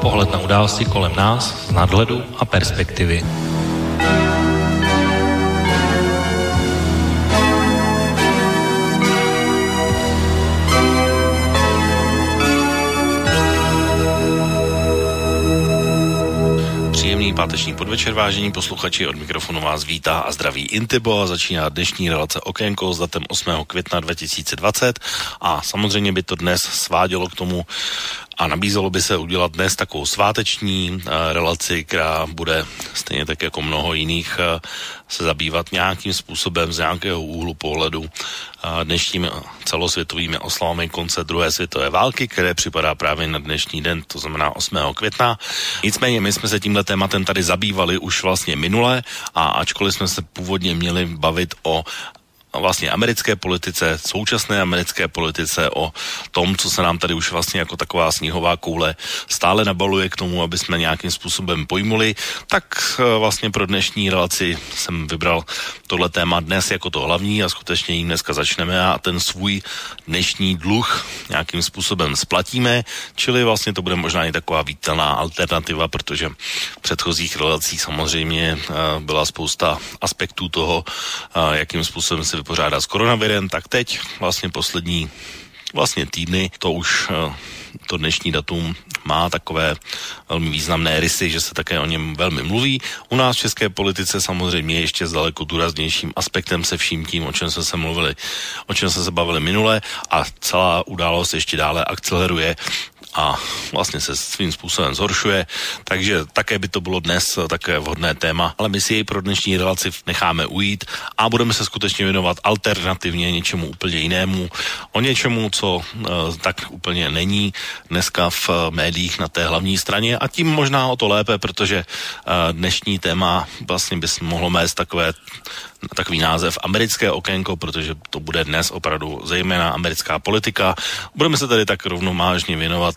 pohled na události kolem nás z nadhledu a perspektivy. Příjemný páteční podvečer, vážení posluchači, od mikrofonu vás vítá a zdraví Intibo a začíná dnešní relace Okénko s datem 8. května 2020 a samozřejmě by to dnes svádělo k tomu a nabízelo by se udělat dnes takovou sváteční relaci, která bude stejně tak jako mnoho jiných se zabývat nějakým způsobem z nějakého úhlu pohledu dnešními celosvětovými oslavami konce druhé světové války, které připadá právě na dnešní den, to znamená 8. května. Nicméně my jsme se tímhle tématem tady zabývali už vlastně minule a ačkoliv jsme se původně měli bavit o vlastně americké politice, současné americké politice, o tom, co se nám tady už vlastně jako taková sníhová koule stále nabaluje k tomu, aby jsme nějakým způsobem pojmuli, tak vlastně pro dnešní relaci jsem vybral tohle téma dnes jako to hlavní a skutečně jim dneska začneme a ten svůj dnešní dluh nějakým způsobem splatíme, čili vlastně to bude možná i taková vítelná alternativa, protože v předchozích relacích samozřejmě byla spousta aspektů toho, jakým způsobem se vypořádá s koronavirem, tak teď vlastně poslední vlastně týdny, to už to dnešní datum má takové velmi významné rysy, že se také o něm velmi mluví. U nás v české politice samozřejmě ještě s daleko důraznějším aspektem se vším tím, o čem jsme se bavili minule a celá událost ještě dále akceleruje a vlastně se svým způsobem zhoršuje, takže také by to bylo dnes také vhodné téma, ale my si jej pro dnešní relaci necháme ujít a budeme se skutečně věnovat alternativně něčemu úplně jinému, o něčemu, co tak úplně není dneska v médiích na té hlavní straně a tím možná o to lépe, protože dnešní téma vlastně by mohlo mést takový název Americké okénko, protože to bude dnes opravdu zejména americká politika. Budeme se tady tak rovnovážně věnovat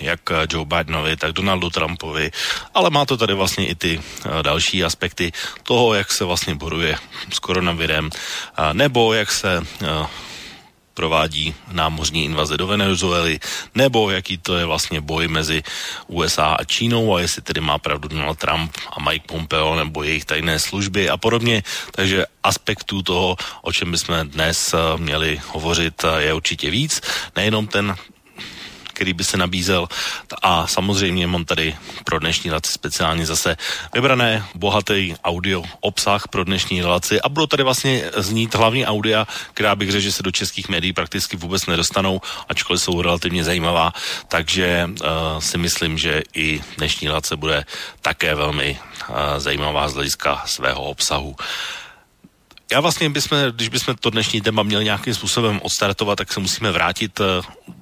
jak Joe Bidenovi, tak Donaldu Trumpovi, ale má to tady vlastně i ty další aspekty toho, jak se vlastně boruje s koronavirem, nebo jak se provádí námořní invaze do Venezuely, nebo jaký to je vlastně boj mezi USA a Čínou a jestli tedy má pravdu Donald Trump a Mike Pompeo nebo jejich tajné služby a podobně. Takže aspektů toho, o čem bychom dnes měli hovořit, je určitě víc. Nejenom ten, který by se nabízel. A samozřejmě mám tady pro dnešní relaci speciálně zase vybrané bohatý audio obsah pro dnešní relaci a budou tady vlastně znít hlavní audia, která bych řekl, že se do českých médií prakticky vůbec nedostanou, ačkoliv jsou relativně zajímavá, takže si myslím, že i dnešní relace bude také velmi zajímavá z hlediska svého obsahu. Já vlastně, když bychom to dnešní téma měli nějakým způsobem odstartovat, tak se musíme vrátit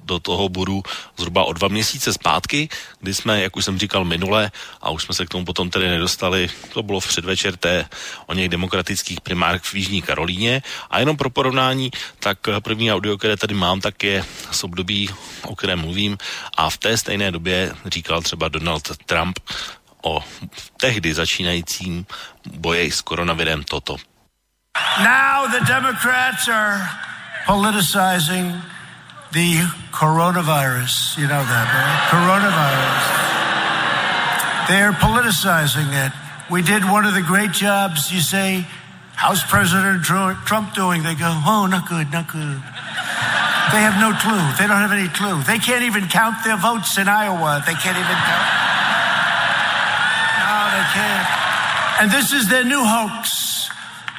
do toho bodu zhruba o 2 měsíce zpátky, kdy jsme, jak už jsem říkal minule, a už jsme se k tomu potom tedy nedostali, to bylo v předvečer té o něch demokratických primárk v Jižní Karolíně. A jenom pro porovnání, tak první audio, které tady mám, tak je z období, o kterém mluvím. A v té stejné době říkal třeba Donald Trump o tehdy začínajícím boji s koronavirem toto. Now the Democrats are politicizing the coronavirus. You know that, right? Coronavirus. They're politicizing it. We did one of the great jobs. You say, how's President Trump doing? They go, oh, not good, not good. They have no clue. They don't have any clue. They can't even count their votes in Iowa. They can't even count. No, they can't. And this is their new hoax.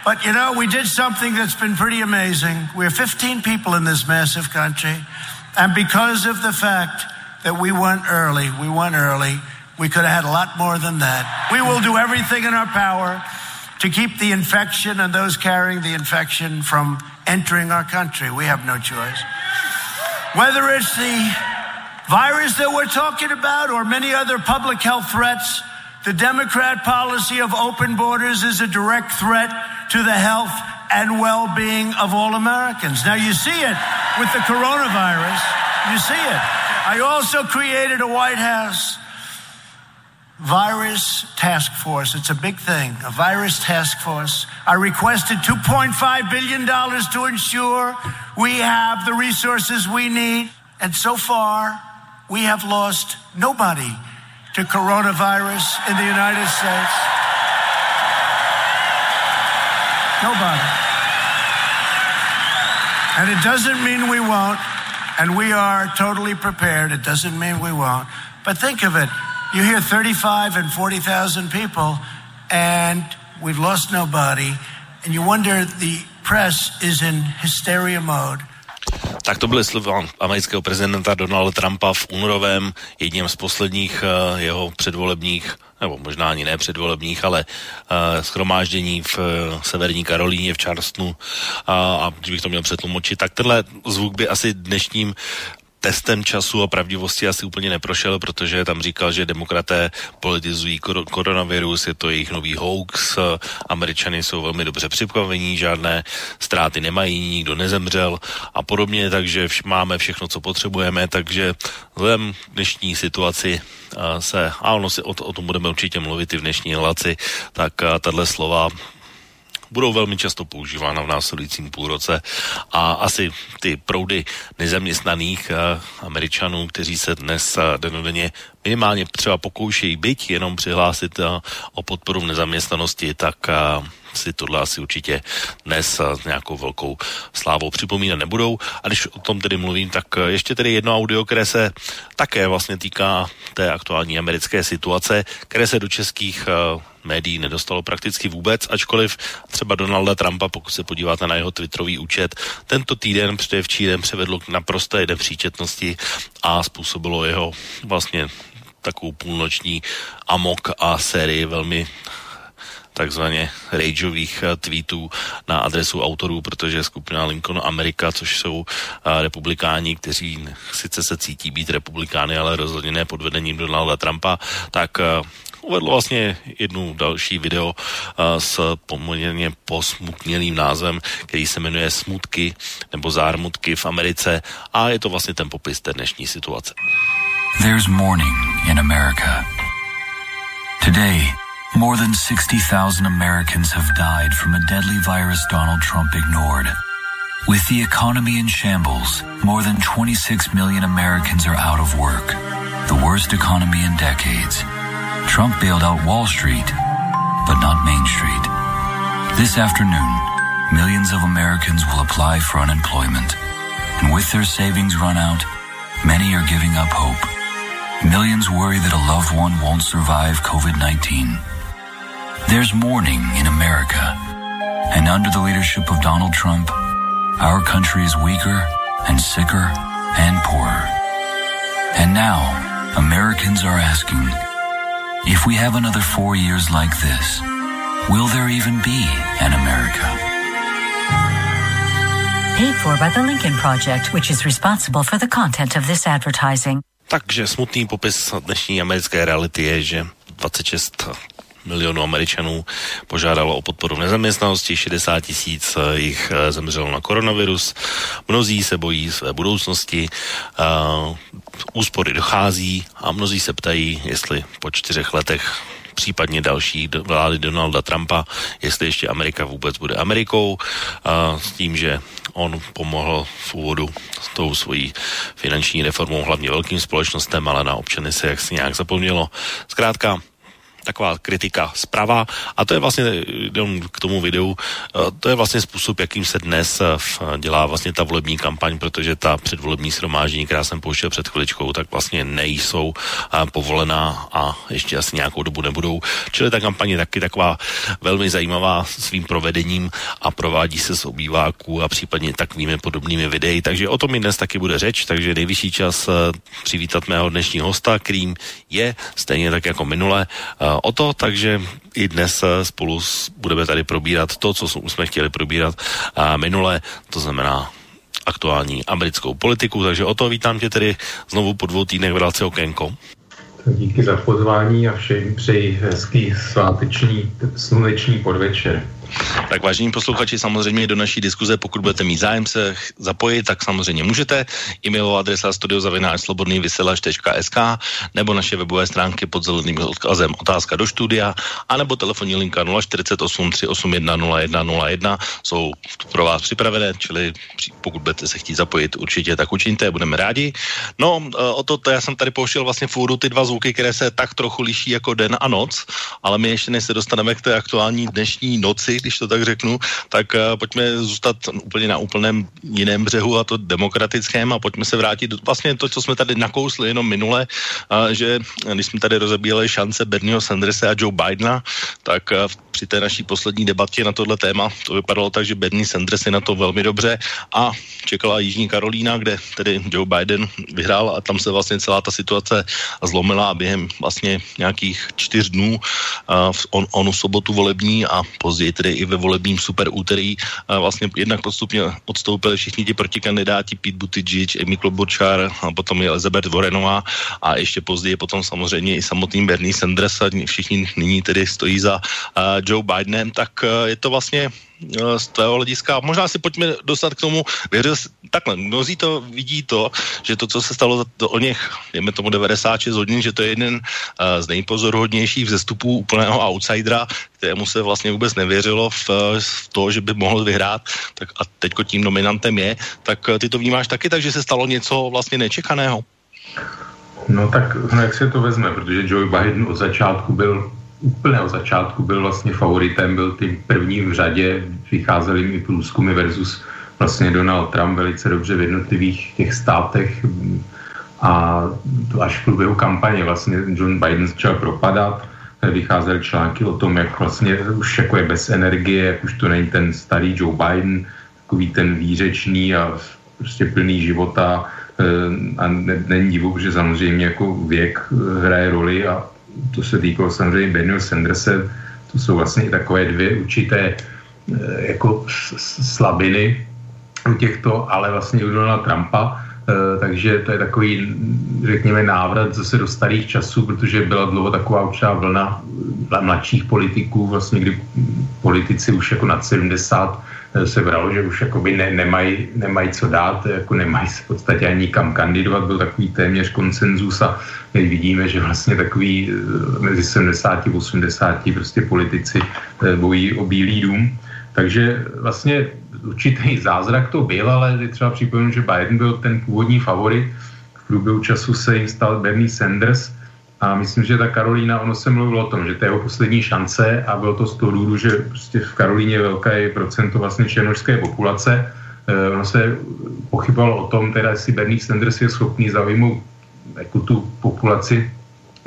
But, you know, we did something that's been pretty amazing. We're 15 people in this massive country. And because of the fact that we went early, we could have had a lot more than that. We will do everything in our power to keep the infection and those carrying the infection from entering our country. We have no choice. Whether it's the virus that we're talking about or many other public health threats, the Democrat policy of open borders is a direct threat to the health and well-being of all Americans. Now, you see it with the coronavirus. You see it. I also created a White House virus task force. It's a big thing, a virus task force. I requested $2.5 billion to ensure we have the resources we need. And so far, we have lost nobody to coronavirus in the United States. Nobody. And it doesn't mean we won't, and we are totally prepared. It doesn't mean we won't. But think of it. You hear 35 and 40,000 people, and we've lost nobody, and you wonder the press is in hysteria mode. Tak to byly slova amerického prezidenta Donalda Trumpa v únorovém, jedním z posledních jeho předvolebních, nebo možná ani ne předvolebních, ale shromáždění v Severní Karolíně, v Charlestonu, a když bych to měl přetlumočit, tak tenhle zvuk by asi dnešním testem času a pravdivosti asi úplně neprošel, protože tam říkal, že demokraté politizují koronavirus, je to jejich nový hoax, Američany jsou velmi dobře připravení, žádné ztráty nemají, nikdo nezemřel a podobně, takže máme všechno, co potřebujeme, takže vzhledem k dnešní situaci se, a ono si o tom budeme určitě mluvit i v dnešní relaci, tak tato slova budou velmi často používána v následujícím půlroce a asi ty proudy nezaměstnaných Američanů, kteří se dnes denodenně minimálně třeba pokoušejí byť jenom přihlásit o podporu v nezaměstnanosti, tak si tohle asi určitě dnes s nějakou velkou slávou připomínat nebudou. A když o tom tedy mluvím, tak ještě tedy jedno audio, které se také vlastně týká té aktuální americké situace, které se do českých médií nedostalo prakticky vůbec, ačkoliv třeba Donalda Trumpa, pokud se podíváte na jeho twitterový účet, tento týden předevčírem převedlo k naprosté nepříčetnosti a způsobilo jeho vlastně takovou půlnoční amok a sérii velmi takzvaně rageových tweetů na adresu autorů, protože skupina Lincoln America, což jsou republikáni, kteří sice se cítí být republikány, ale rozhodně ne pod vedením Donalda Trumpa, tak uvedlo vlastně jednu další video s poměrně posmutnělým názvem, který se jmenuje Smutky nebo Zármutky v Americe, a je to vlastně ten popis té dnešní situace. There's mourning in America. Today, more than 60,000 Americans have died from a deadly virus Donald Trump ignored. With the economy in shambles, more than 26 million Americans are out of work, the worst economy in decades. Trump bailed out Wall Street, but not Main Street. This afternoon, millions of Americans will apply for unemployment. And with their savings run out, many are giving up hope. Millions worry that a loved one won't survive COVID-19. There's mourning in America. And under the leadership of Donald Trump, our country is weaker and sicker and poorer. And now, Americans are asking, if we have another 4 years like this, will there even be an America? Paid for by the Lincoln Project, which is responsible for the content of this advertising. Takže smutný popis dnešní americké reality je, že 26 milionů Američanů požádalo o podporu v nezaměstnanosti, 60,000 jich zemřelo na koronavirus, mnozí se bojí své budoucnosti, úspory dochází a mnozí se ptají, jestli po 4 letech případně další vlády Donalda Trumpa, jestli ještě Amerika vůbec bude Amerikou, s tím, že on pomohl v úvodu s tou svojí finanční reformou hlavně velkým společnostem, ale na občany se jaksi nějak zapomnělo. Zkrátka, taková kritika zprava, a to je vlastně, jenom k tomu videu, to je vlastně způsob, jakým se dnes dělá vlastně ta volební kampaň, protože ta předvolební shromáždění, která jsem pouštěl před chviličkou, tak vlastně nejsou povolená a ještě asi nějakou dobu nebudou. Čili ta kampaň je taky taková velmi zajímavá svým provedením a provádí se z obýváků a případně takovými podobnými videí. Takže o tom mi dnes taky bude řeč, takže nejvyšší čas přivítat mého dnešního hosta, kterým je stejně tak jako minule o to, takže i dnes spolu budeme tady probírat to, co jsme chtěli probírat minule, to znamená aktuální americkou politiku, takže o to vítám tě tedy znovu po 2 týdnech v relaci Okénko. Díky za pozvání a všem přeji hezký sváteční sluneční podvečer. Tak vážení posluchači, samozřejmě do naší diskuze, pokud budete mít zájem se zapojit, tak samozřejmě můžete. E-mailová adresa studio@slobodnyvysielac.sk nebo naše webové stránky pod zeleným odkazem Otázka do studia, anebo telefonní linka 048 381 0101 jsou pro vás připravené, čili pokud budete se chtít zapojit určitě, tak učiňte, budeme rádi. No o to, já jsem tady pouštěl vlastně v úvodu ty dva zvuky, které se tak trochu liší jako den a noc, ale my ještě než se dostaneme k té aktuální dnešní noci, když to tak řeknu, tak pojďme zůstat úplně na úplném jiném břehu, a to demokratickém, a pojďme se vrátit vlastně to, co jsme tady nakousli jenom minule, že když jsme tady rozebírali šance Bernieho Sandersa a Joe Bidena, tak při té naší poslední debatě na tohle téma to vypadalo tak, že Bernie Sanders je na to velmi dobře a čekala Jižní Karolína, kde tedy Joe Biden vyhrál, a tam se vlastně celá ta situace zlomila a během vlastně nějakých 4 dnů onu sobotu volební a později tedy i ve volebním super úterý vlastně jednak postupně odstoupili všichni ti protikandidáti Pete Buttigieg, Amy Klobuchar a potom je Elizabeth Warrenová a ještě později potom samozřejmě i samotný Bernie Sanders a všichni nyní tedy stojí za Joe Bidenem, tak je to vlastně z tvého hlediska. Možná si pojďme dostat k tomu, takhle, mnozí to vidí to, že to, co se stalo o něch, dejme tomu 96 hodin, že to je jeden z nejpozoruhodnějších vzestupů úplného outsidera, kterému se vlastně vůbec nevěřilo v to, že by mohl vyhrát, tak a teďko tím nominantem je, tak ty to vnímáš taky, takže se stalo něco vlastně nečekaného? No tak, jak se to vezme, protože Joe Biden od začátku byl vlastně favoritem, byl tím prvním v řadě, vycházely mi průzkumy versus vlastně Donald Trump velice dobře v jednotlivých těch státech a až v průběhu kampaně vlastně John Biden začal propadat, vycházely články o tom, jak vlastně už jako je bez energie, jak už to není ten starý Joe Biden, takový ten výřečný a prostě plný života a není divu, že samozřejmě jako věk hraje roli a to se týkalo samozřejmě Bernieho Sanderse, to jsou vlastně i takové dvě určité jako slabiny u těchto, ale vlastně u Donalda Trumpa, takže to je takový, řekněme, návrat zase do starých časů, protože byla dlouho taková určitá vlna mladších politiků, vlastně kdy politici už jako nad 70 se bralo, že už jakoby nemají co dát, jako nemají v podstatě ani kam kandidovat, byl takový téměř konsenzus a vidíme, že vlastně takový mezi 70 a 80 prostě politici bojí o Bílý dům. Takže vlastně určitý zázrak to byl, ale je třeba připomínat, že Biden byl ten původní favorit, v průběhu času se jim stal Bernie Sanders a myslím, že ta Karolína, ono se mluvilo o tom, že to je jeho poslední šance a bylo to z toho důvodu, že prostě v Karolíně velké procento vlastně černošské populace. Ono se pochybovalo o tom, teda jestli Bernie Sanders je schopný zaujmout jako tu populaci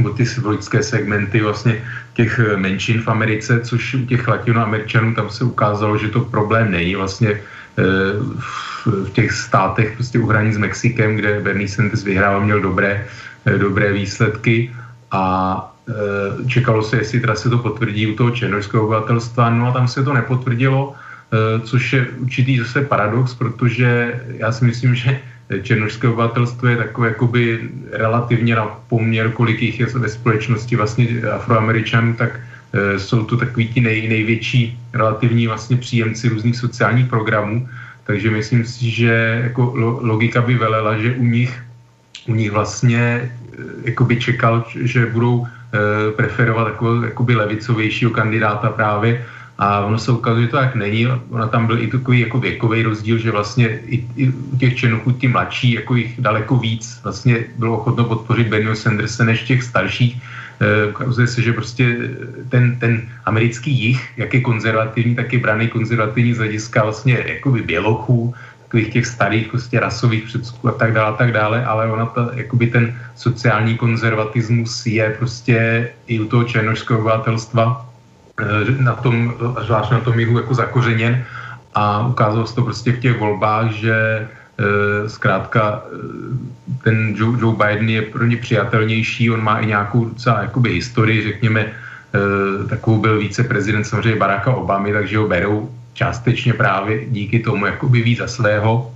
nebo ty voličské segmenty vlastně těch menšin v Americe, což u těch latinoameričanů tam se ukázalo, že to problém není vlastně v těch státech prostě u hranic s Mexikem, kde Bernie Sanders vyhrával, měl dobré výsledky a čekalo se, jestli teda se to potvrdí u toho černošského obyvatelstva, no a tam se to nepotvrdilo, což je určitý zase paradox, protože já si myslím, že černošské obyvatelstvo je takové jakoby relativně na poměr, kolik jich je ve společnosti vlastně Afroameričanů, tak jsou to takový ti největší relativní vlastně příjemci různých sociálních programů, takže myslím si, že jako logika by velela, že u nich vlastně jakoby čekal, že budou preferovat takového jakoby levicovějšího kandidáta právě. A ono se ukazuje, že to tak není. Ona tam byl i takový jako věkový rozdíl, že vlastně i u těch černochů ti mladší, jako jich daleko víc, vlastně bylo ochotno podpořit Bernieho Sandersa než těch starších. Ukazuje se, že prostě ten americký jih, jak je konzervativní, tak je braný konzervativní z hlediska vlastně jakoby bělochů, takových těch starých prostě rasových předsudků a tak dále, ale ona ta, jakoby ten sociální konzervatismus je prostě i u toho černošského obyvatelstva na tom, zvlášť na tom jihu jako zakořeněn a ukázalo se to prostě v těch volbách, že zkrátka ten Joe Biden je pro ně přijatelnější, on má i nějakou docela jakoby historii, řekněme, takovou byl viceprezident samozřejmě Baracka Obamy, takže ho berou částečně právě díky tomu jakoby víc za svého.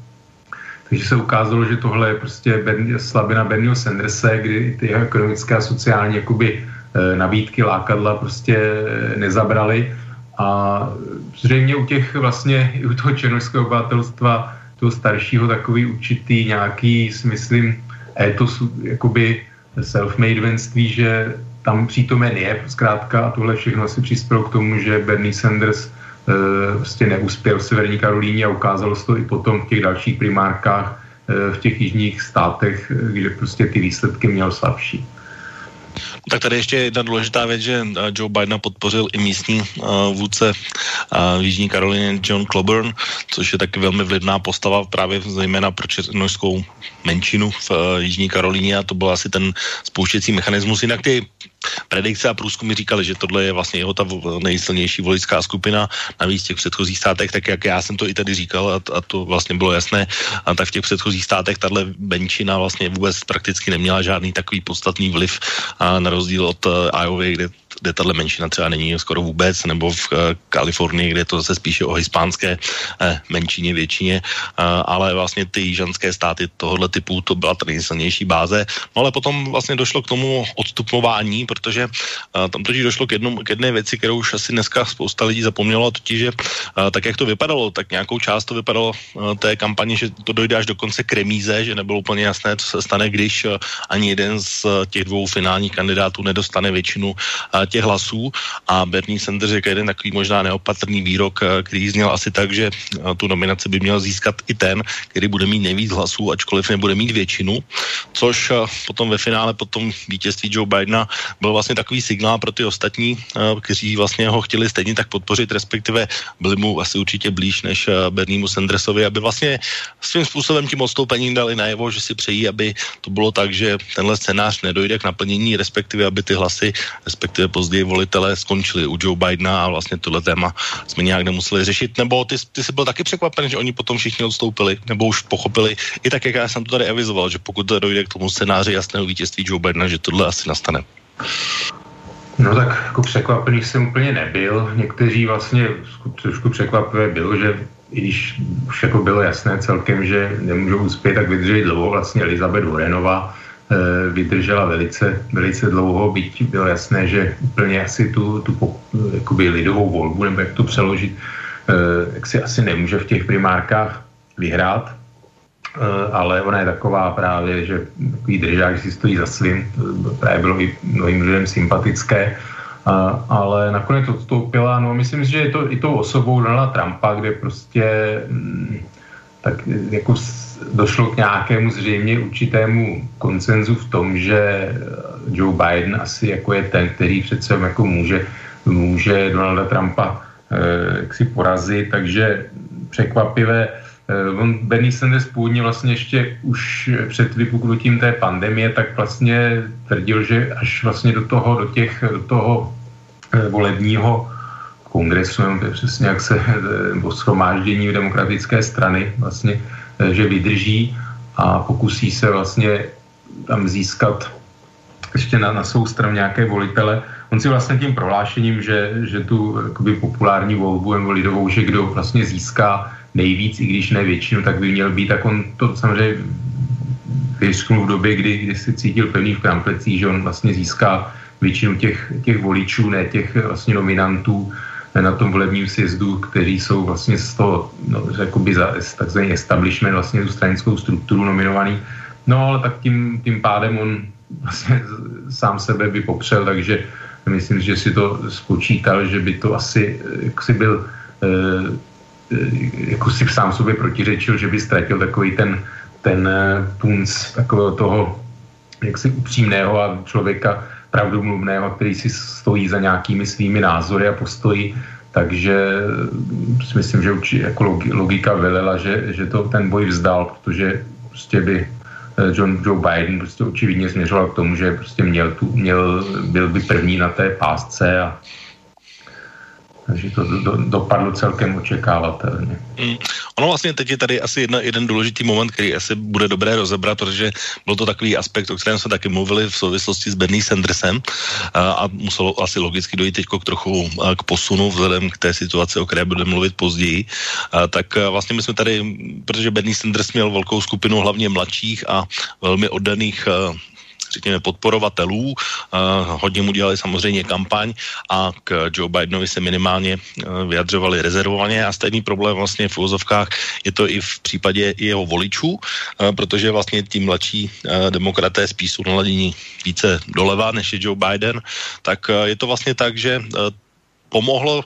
Takže se ukázalo, že tohle je prostě slabina Bernieho Sanderse, kdy ty ekonomické a sociální jakoby nabídky, lákadla prostě nezabrali A zřejmě u těch vlastně, u toho černošského obyvatelstva, toho staršího, takový určitý nějaký, si myslím, étos, jakoby self-madevenství, že tam přítomen je zkrátka a tohle všechno si přispělo k tomu, že Bernie Sanders vlastně neuspěl v Severní Karolíně a ukázalo se to i potom v těch dalších primárkách v těch jižních státech, kde prostě ty výsledky měl slabší. Tak tady ještě jedna důležitá věc, že Joe Bidena podpořil i místní vůdce v Jižní Karolíně John Clyburn, což je taky velmi vlivná postava právě zejména pro černošskou menšinu v Jižní Karolíně a to byl asi ten spouštěcí mechanismus. Jinak ty predikce a průzkumy říkali, že tohle je vlastně jeho ta nejsilnější voličská skupina, navíc v těch předchozích státech, tak jak já jsem to i tady říkal a to vlastně bylo jasné, a tak v těch předchozích státech tahle menšina vlastně vůbec prakticky neměla žádný takový podstatný vliv a na rozdíl od Iowa, kde tahle menšina třeba není skoro vůbec, nebo v Kalifornii, kde je to zase spíše o hispánské menšině, většině, ale vlastně ty jižanské státy tohohle typu, to byla ta nejsilnější báze. No ale potom vlastně došlo k tomu odstupování, protože tam totiž došlo k jedné věci, kterou už asi dneska spousta lidí zapomnělo, totiž, že tak jak to vypadalo, tak nějakou část to vypadalo té kampaně, že to dojde až do konce k remíze, že nebylo úplně jasné, co se stane, když ani jeden z těch dvou finálních kandidátů nedostane většinu těch hlasů a Bernie Sanders řekl jeden takový možná neopatrný výrok, který zněl asi tak, že tu nominaci by měl získat i ten, který bude mít nejvíc hlasů, ačkoliv nebude mít většinu, což potom ve finále potom vítězství Joe Bidena byl vlastně takový signál pro ty ostatní, kteří vlastně ho chtěli stejně tak podpořit, respektive byli mu asi určitě blíž než Berniemu Sandersovi, aby vlastně svým způsobem tím odstoupením dali najevo, že si přejí, aby to bylo tak, že tenhle scénář nedojde k naplnění, respektive aby ty hlasy, respektive později volitelé skončili u Joe Bidena a vlastně tohle téma jsme nějak nemuseli řešit. Nebo ty jsi byl taky překvapen, že oni potom všichni odstoupili, nebo už pochopili, i tak, jak já jsem to tady avizoval, že pokud to dojde k tomu scénáři jasného vítězství Joe Bidena, že tohle asi nastane. No tak jako překvapený jsem úplně nebyl. Někteří vlastně trošku překvapivé bylo, že i když už jako bylo jasné celkem, že nemůžou uspět, tak vydrželi dlouho. Vlastně Elizabeth Warrenová vydržela velice, velice dlouho, byť bylo jasné, že úplně asi tu jakoby lidovou volbu, nebo jak to přeložit, tak si asi nemůže v těch primárkách vyhrát, ale ona je taková právě, že takový držák, že si stojí za svým, to právě bylo i mnohým lidem sympatické, ale nakonec odstoupila, no myslím si, že je to i tou osobou Donalda Trumpa, kde prostě tak jako došlo k nějakému zřejmě určitému konsenzu v tom, že Joe Biden asi jako je ten, který přece jako může Donalda Trumpa si porazit, takže překvapivé. Bernie Sanders původně vlastně ještě už před vypuknutím té pandemie tak vlastně tvrdil, že až vlastně do toho volebního kongresu, nebo přesně jak se, nebo shromáždění demokratické strany vlastně, že vydrží a pokusí se vlastně tam získat ještě na svou stranu nějaké volitele. On si vlastně tím prohlášením, že tu jakoby populární volbu nebo lidovou, že kdo vlastně získá nejvíc, i když ne většinu, tak by měl být, tak on to samozřejmě vysknul v době, kdy se cítil pevný v kramplecích, že on vlastně získá většinu těch voličů, ne těch vlastně nominantů na tom volebním sjezdu, kteří jsou vlastně z toho, no, jakoby za takzvaný establishment, vlastně tu stranickou strukturu nominovaný. No ale tak tím pádem on vlastně sám sebe by popřel, takže myslím, že si to spočítal, že by to asi, jak si byl jako si sám sobě protiřečil, že by ztratil takový ten punc takového toho jaksi upřímného a člověka pravdomluvného, který si stojí za nějakými svými názory a postoji, takže si myslím, že jako logika velela, že to ten boj vzdal, protože prostě by Joe Biden prostě očividně směřoval k tomu, že prostě byl by první na té pásce a takže to dopadlo celkem očekávatelně. Ono vlastně teď je tady asi jeden důležitý moment, který asi bude dobré rozebrat, protože byl to takový aspekt, o kterém jsme taky mluvili v souvislosti s Bernie Sandersem a muselo asi logicky dojít teď k trochu k posunu vzhledem k té situaci, o které budeme mluvit později. Tak vlastně my jsme tady, protože Bernie Sanders měl velkou skupinu hlavně mladších a velmi oddaných řekněme, podporovatelů. Hodně mu dělali samozřejmě kampaň a k Joe Bidenovi se minimálně vyjadřovali rezervovaně a stejný problém vlastně v úvozovkách je to i v případě jeho voličů, protože vlastně tím mladší demokraté spíš jsou naladění více doleva, než je Joe Biden, tak je to vlastně tak, že pomohlo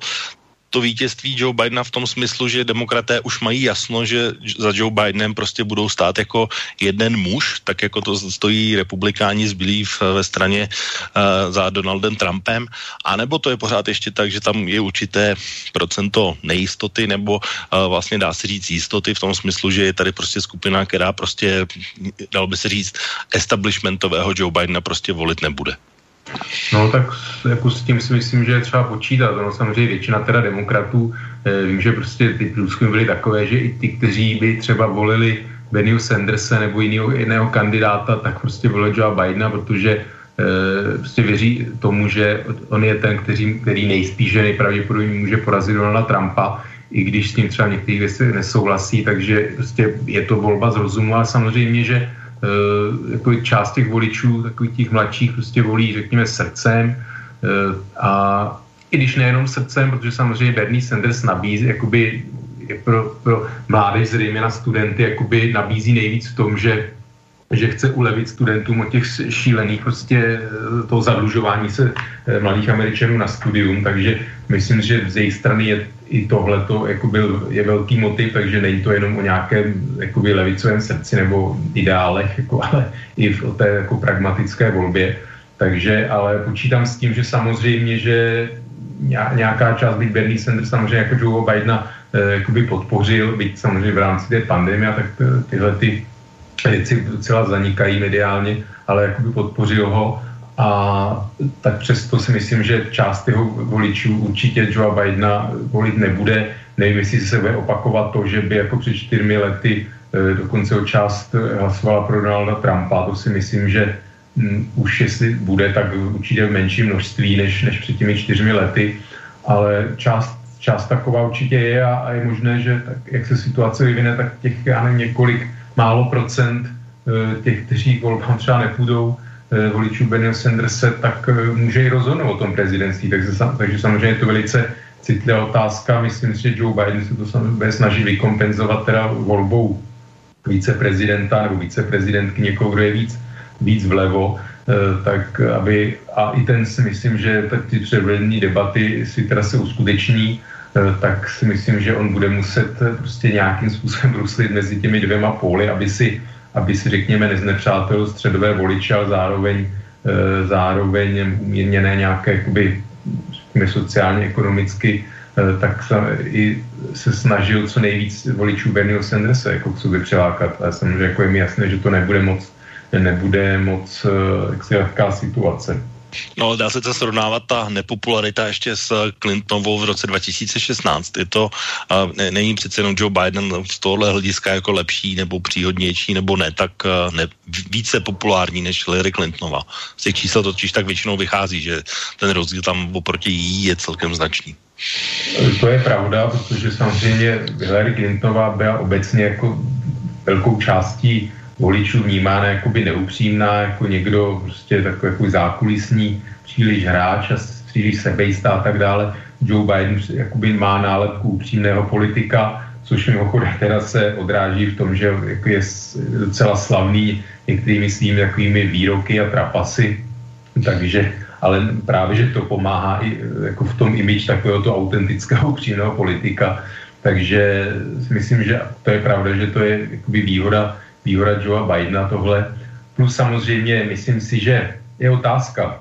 to vítězství Joe Bidena v tom smyslu, že demokraté už mají jasno, že za Joe Bidenem prostě budou stát jako jeden muž, tak jako to stojí republikáni zbylí ve straně za Donaldem Trumpem, anebo to je pořád ještě tak, že tam je určité procento nejistoty, nebo vlastně dá se říct jistoty v tom smyslu, že je tady prostě skupina, která prostě, dalo by se říct, establishmentového Joe Bidena prostě volit nebude. No tak jako s tím si myslím, že je třeba počítat, ono samozřejmě většina teda demokratů, vím, že prostě ty průzkumy byly takové, že i ty, kteří by třeba volili Bernieho Sandersa nebo jiného kandidáta, tak prostě volili Joe Bidena, protože prostě věří tomu, že on je ten, který nejspíše nejpravděpodobně může porazit Donalda Trumpa, i když s tím třeba některých věcí nesouhlasí, takže prostě je to volba z rozumu, ale samozřejmě, že jako část těch voličů, takových těch mladších, prostě volí, řekněme, srdcem a i když nejenom srdcem, protože samozřejmě Bernie Sanders nabízí, jakoby pro mládež zřejmě na studenty, jakoby nabízí nejvíc v tom, že chce ulevit studentům od těch šílených prostě toho zadlužování se mladých Američanů na studium, takže myslím, že z jejich strany je i tohleto jakoby, je velký motiv, takže není to jenom o nějakém jakoby, levicovém srdci nebo ideálech, jako, ale i o té jako, pragmatické volbě. Takže, ale počítám s tím, že samozřejmě, že nějaká část by Bernie Sanders samozřejmě jako Joe Bidena jakoby podpořil, byť samozřejmě v rámci té pandemie, tak tyhle ty věci docela zanikají mediálně, ale jakoby podpořil ho a tak přesto si myslím, že část jeho voličů určitě Joe Bidena volit nebude. Nevím, jestli se bude opakovat to, že by jako před 4 lety dokonce o část hlasovala pro Donalda Trumpa. To si myslím, že už jestli bude, tak určitě v menším množství než před těmi 4 lety, ale část taková určitě je a je možné, že tak, jak se situace vyvine, tak těch několik málo procent těch, kteří k volbám třeba nepůjdou, voličů Bernie Sandersa, tak může i rozhodnout o tom prezidentství. Takže samozřejmě je to velice citlivá otázka. Myslím si, že Joe Biden se to samozřejmě snaží vykompenzovat teda volbou viceprezidenta nebo viceprezidentky, někoho, kdo je víc vlevo, tak aby, a i ten si myslím, že ty předvolební debaty si teda se uskuteční, tak si myslím, že on bude muset prostě nějakým způsobem bruslit mezi těmi dvěma póly, aby si řekněme, nepřátel středové voliče, ale zároveň umírněné nějaké jakoby, sociálně, ekonomicky, tak se snažil co nejvíc voličů Bernieho Sandersa jako k sobě přilákat. Ale samozřejmě jako je mi jasné, že to nebude moc lehká situace. No, dá se to srovnávat, ta nepopularita ještě s Clintonovou v roce 2016. Je to, není přece jenom Joe Biden z tohohle hlediska jako lepší nebo příhodnější nebo ne, tak více populární než Hillary Clintonova. Z těch čísel totiž tak většinou vychází, že ten rozdíl tam oproti jí je celkem značný. To je pravda, protože samozřejmě Hillary Clintonová byla obecně jako velkou částí voličů vnímána jakoby neupřímná, jako někdo prostě takový jako zákulisní, příliš hráč a příliš sebejistá a tak dále. Joe Biden jakoby má nálepku upřímného politika, což mimochodem teda se odráží v tom, že je docela slavný některými svými takovými výroky a trapasy, takže, ale právě, že to pomáhá i jako v tom image takového to autentického upřímného politika, takže si myslím, že to je pravda, že to je jakoby výhoda Joea Bidena tohle. Plus samozřejmě, myslím si, že je otázka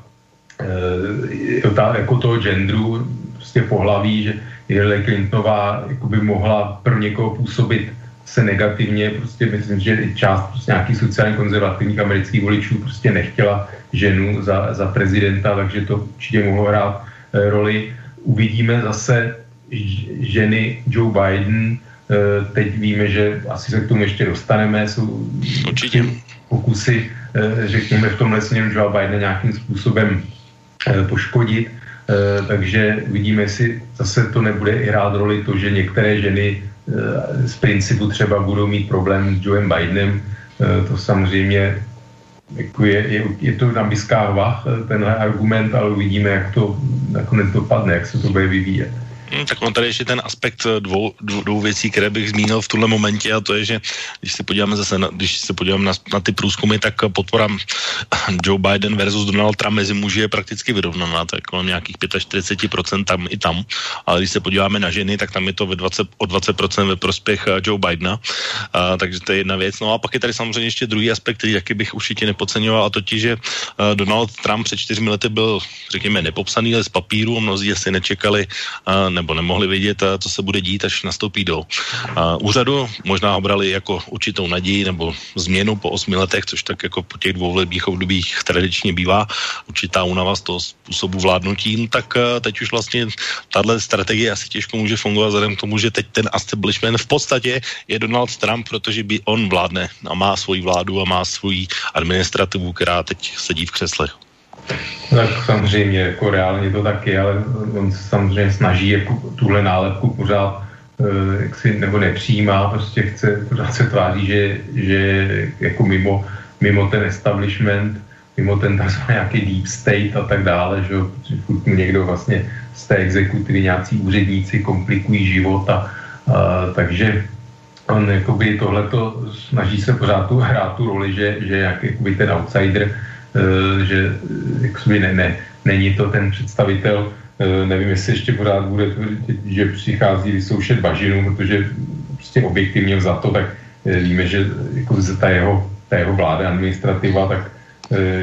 jako toho genderu, prostě pohlaví, že Hillary Clintonová by mohla pro někoho působit se negativně, prostě myslím, že část prostě nějakých sociálně konzervativních amerických voličů prostě nechtěla ženu za prezidenta, takže to určitě mohlo hrát roli. Uvidíme zase ženy Joe Biden. Teď víme, že asi se k tomu ještě dostaneme, jsou určitě pokusy, řekněme, v tomhle směru Joe Bidena nějakým způsobem poškodit, takže vidíme, jestli zase to nebude i hrát roli to, že některé ženy z principu třeba budou mít problém s Joem Bidenem, to samozřejmě Je to na miskách vah tenhle argument, ale uvidíme, jak to nakonec dopadne, jak se to bude vyvíjet. Tak mám tady ještě ten aspekt dvou věcí, které bych zmínil v tomhle momentě, a to je, že když se podíváme na ty průzkumy, tak podpora Joe Biden versus Donald Trump mezi muži je prakticky vyrovnaná, to je kolem nějakých 45% tam i tam, ale když se podíváme na ženy, tak tam je to o 20% ve prospěch Joe Bidena, takže to je jedna věc. No a pak je tady samozřejmě ještě druhý aspekt, který taky bych určitě nepodceňoval, a totiž, že Donald Trump před 4 lety byl, řekněme, nepopsaný, ale z papíru, mnozí asi nečekali nebo nemohli vědět, co se bude dít, až nastoupí do úřadu. Možná ho brali jako určitou naději nebo změnu po 8 letech, což tak jako po těch 2 volebních obdobích tradičně bývá určitá únava z toho způsobu vládnutí. Tak teď už vlastně tahle strategie asi těžko může fungovat vzhledem k tomu, že teď ten establishment v podstatě je Donald Trump, protože by on vládne a má svoji vládu a má svoji administrativu, která teď sedí v křeslech. Tak samozřejmě, jako reálně to taky, ale on se samozřejmě snaží jako tuhle nálepku pořád nebo nepřijímá, prostě chce, pořád se tváří, že jako mimo ten establishment, mimo ten takzvaný nějaký deep state a tak dále, že někdo vlastně z té exekutivy, nějací úředníci komplikují život a takže on jakoby tohleto snaží se pořád hrát tu roli, že jakoby ten outsider, že není to ten představitel, nevím, jestli ještě pořád bude tvrdit, že přichází vysoušet bažinu, protože prostě objektivně za to, tak víme, že jako ta jeho vláda, administrativa, tak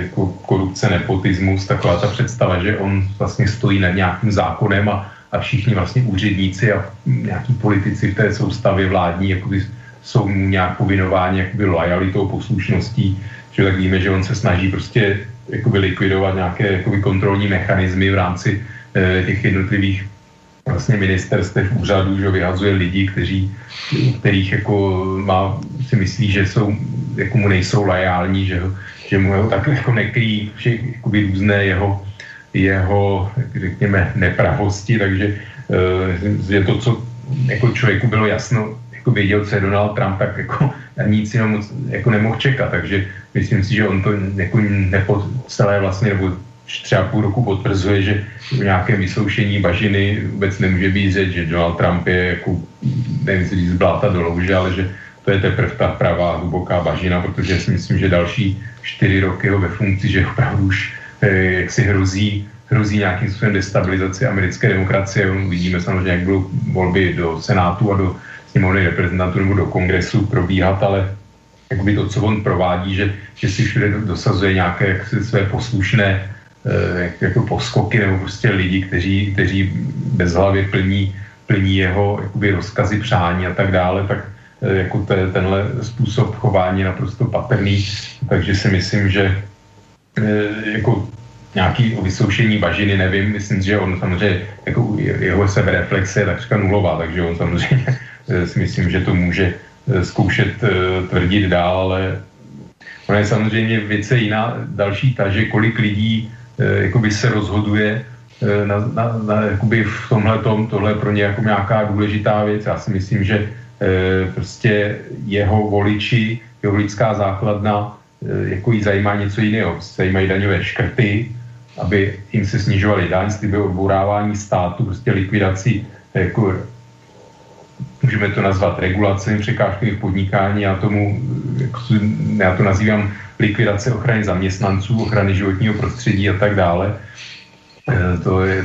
jako korupce, nepotismus, taková ta představa, že on vlastně stojí nad nějakým zákonem a všichni vlastně úředníci a nějaký politici v té soustavě vládní jakoby jsou mu nějak povinováni jakoby lojalitou, poslušností, že tak víme, že on se snaží prostě jakoby likvidovat nějaké jakoby kontrolní mechanismy v rámci těch jednotlivých vlastně ministerstev, úřadů, že vyhazuje lidi, kterých jako má, si myslí, že jsou, jako mu nejsou lojální, že mu jeho tak jako nekryjí všechny různé jeho řekněme nepravosti, takže je to, co jako člověku bylo jasno, jako věděl, co je Donald Trump, tak jako nic jiného moc jako nemohl čekat, takže myslím si, že on to jako celé vlastně nebo 3,5 roku potvrzuje, že v nějakém vysoušení bažiny vůbec nemůže být řeč, že Donald Trump je jako, nevím si říct, bláta do louže, ale že to je teprve ta pravá hluboká bažina, protože si myslím, že další 4 roky ho ve funkci, že opravdu už jak si hrozí nějakým způsobem destabilizaci americké demokracie. Vidíme samozřejmě, jak budou volby do Senátu a do sněmovny reprezentantů nebo do Kongresu probíhat, ale jakoby to, co on provádí, že si všude dosazuje nějaké jaksi své poslušné jako poskoky nebo prostě lidi, kteří bezhlavě plní jeho jakoby rozkazy, přání a tak dále, tak jako tenhle způsob chování je naprosto patrný, takže si myslím, že jako nějaký vysoušení bažiny, nevím, myslím, že on samozřejmě, jako jeho sebereflexe je takřka nulová, takže on samozřejmě si myslím, že to může zkoušet tvrdit dál, ale ona je samozřejmě věc jiná, další ta, že kolik lidí jakoby se rozhoduje jakoby v tomhletom, tohle je pro ně jako nějaká důležitá věc. Já si myslím, že prostě jeho voliči, jeho lidská základna, jako jí zajímá něco jiného. Zajímají daňové škrty, aby jim se snižovaly daň, sliby odbourávání státu, prostě likvidací, jako můžeme to nazvat regulacemi, překážkami v podnikání, já to nazývám likvidace ochrany zaměstnanců, ochrany životního prostředí a tak dále.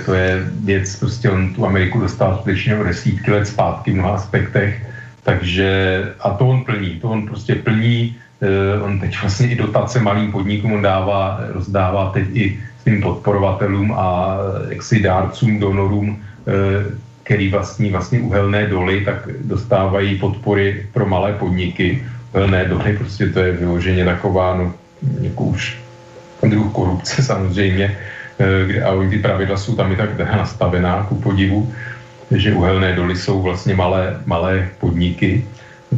To je věc, prostě on tu Ameriku dostal skutečně o desítky let zpátky v mnoha aspektech, takže a to on prostě plní, on teď vlastně i dotace malým podnikům on rozdává teď i svým podporovatelům a jaksi dárcům, donorům, který vlastní uhelné doly, tak dostávají podpory pro malé podniky. Uhelné doly, prostě to je vyloženě taková, no, jako už druh korupce samozřejmě, a ty pravidla jsou tam i tak nastavená, ku podivu, že uhelné doly jsou vlastně malé podniky.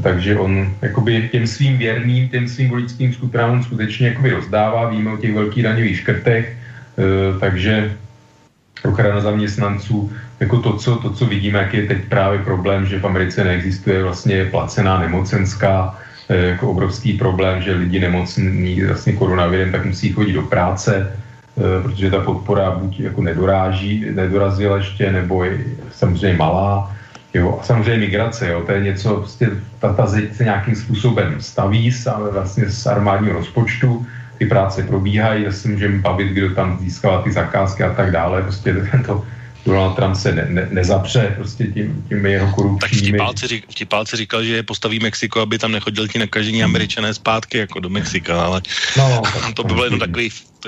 Takže on jakoby těm svým věrným, těm svým voličským skupinám skutečně jakoby rozdává, víme o těch velkých daňových škrtech, takže ochrana zaměstnanců, jako to, co vidíme, jak je teď právě problém, že v Americe neexistuje vlastně placená nemocenská, jako obrovský problém, že lidi nemocní vlastně koronavirem, tak musí chodit do práce, protože ta podpora buď jako nedorazila ještě, nebo je samozřejmě malá. Jo, a samozřejmě migrace, jo, to je něco, prostě ta zeď se nějakým způsobem staví vlastně z armádního rozpočtu, ty práce probíhají, já se můžeme bavit, kdo tam získal ty zakázky a tak dále, prostě to Donald Trump se nezapře prostě tím jeho korupčními. Tak Vtipálce říkal, že je postaví Mexiko, aby tam nechodili ti nakažení Američané zpátky jako do Mexika, ale no, to by bylo jenom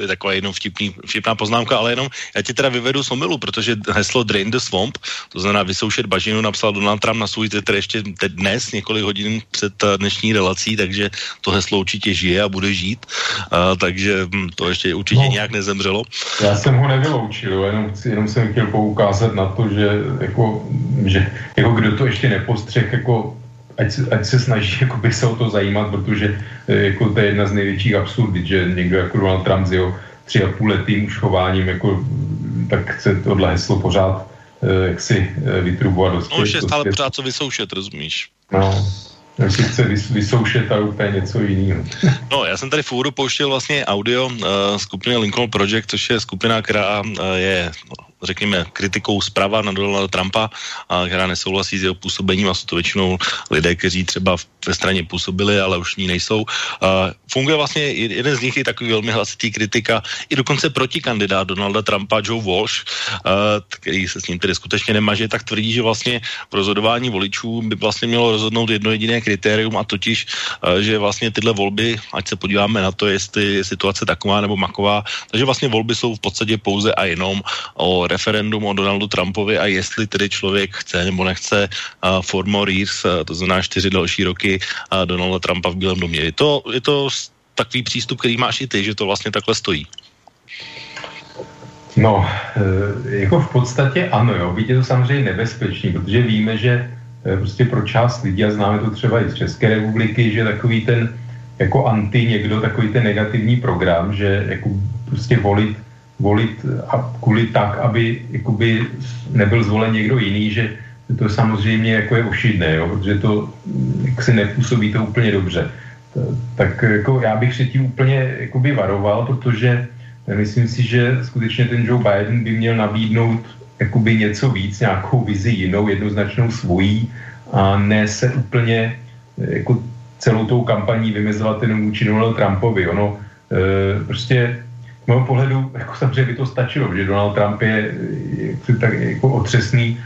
taková jenom vtipná poznámka, ale jenom já ti teda vyvedu z omylu, protože heslo Drain the Swamp, to znamená vysoušet bažinu, napsal Donald Trump na svůj Twitter ještě dnes, několik hodin před dnešní relací, takže to heslo určitě žije a bude žít, takže to ještě určitě nějak nezemřelo. Já jsem ho nevyloučil, jenom jsem chtěl poukázat na to, že kdo to ještě nepostřeh, jako ať se snaží jakoby, se o to zajímat, protože jako, to je jedna z největších absurdit, že někdo jako Donald Trump s jeho 3,5letým už chováním jako, tak chce tohle heslo pořád jaksi vytrubovat. No už je stále pořád co vysoušet, rozumíš? No. Takže chce vysoušet a úplně něco jiného. No, já jsem tady v úvodu pouštěl vlastně audio skupiny Lincoln Project, což je skupina, která je, řekněme, kritikou zprava na Donalda Trumpa, která nesouhlasí s jeho působením a jsou to většinou lidé, kteří třeba ve straně působili, ale už ní nejsou. Funguje vlastně, jeden z nich je takový velmi hlasitý kritika, i dokonce protikandidát Donalda Trumpa, Joe Walsh, který se s ním tedy skutečně nemaže, tak tvrdí, že vlastně v rozhodování voličů by vlastně mělo rozhodnout jedno jediné kritérium, a totiž, že vlastně tyhle volby, ať se podíváme na to, jestli je situace taková nebo maková, takže vlastně volby jsou v podstatě pouze a jenom o referendum o Donaldu Trumpovi a jestli tedy člověk chce nebo nechce four more years, to znamená 4 další roky Donalda Trumpa v Bílém domě. Je to takový přístup, který máš i ty, že to vlastně takhle stojí? No, jako v podstatě ano, jo. Víte, to samozřejmě nebezpečný, protože víme, že prostě pro část lidí, a známe to třeba i z České republiky, že takový ten jako takový ten negativní program, že jako prostě volit a kvůli tak, aby jakoby nebyl zvolen někdo jiný, že to samozřejmě jako je ošidné, jo, protože to si nepůsobí to úplně dobře. Tak jako já bych se tím úplně jakoby varoval, protože myslím si, že skutečně ten Joe Biden by měl nabídnout jakoby něco víc, nějakou vizi jinou, jednoznačnou svojí, a ne se úplně jako celou tou kampaní vymezovat jenom vůči Donaldu Trumpovi. Ono prostě z mého pohledu, jako samozřejmě by to stačilo, že Donald Trump je tak jako otřesný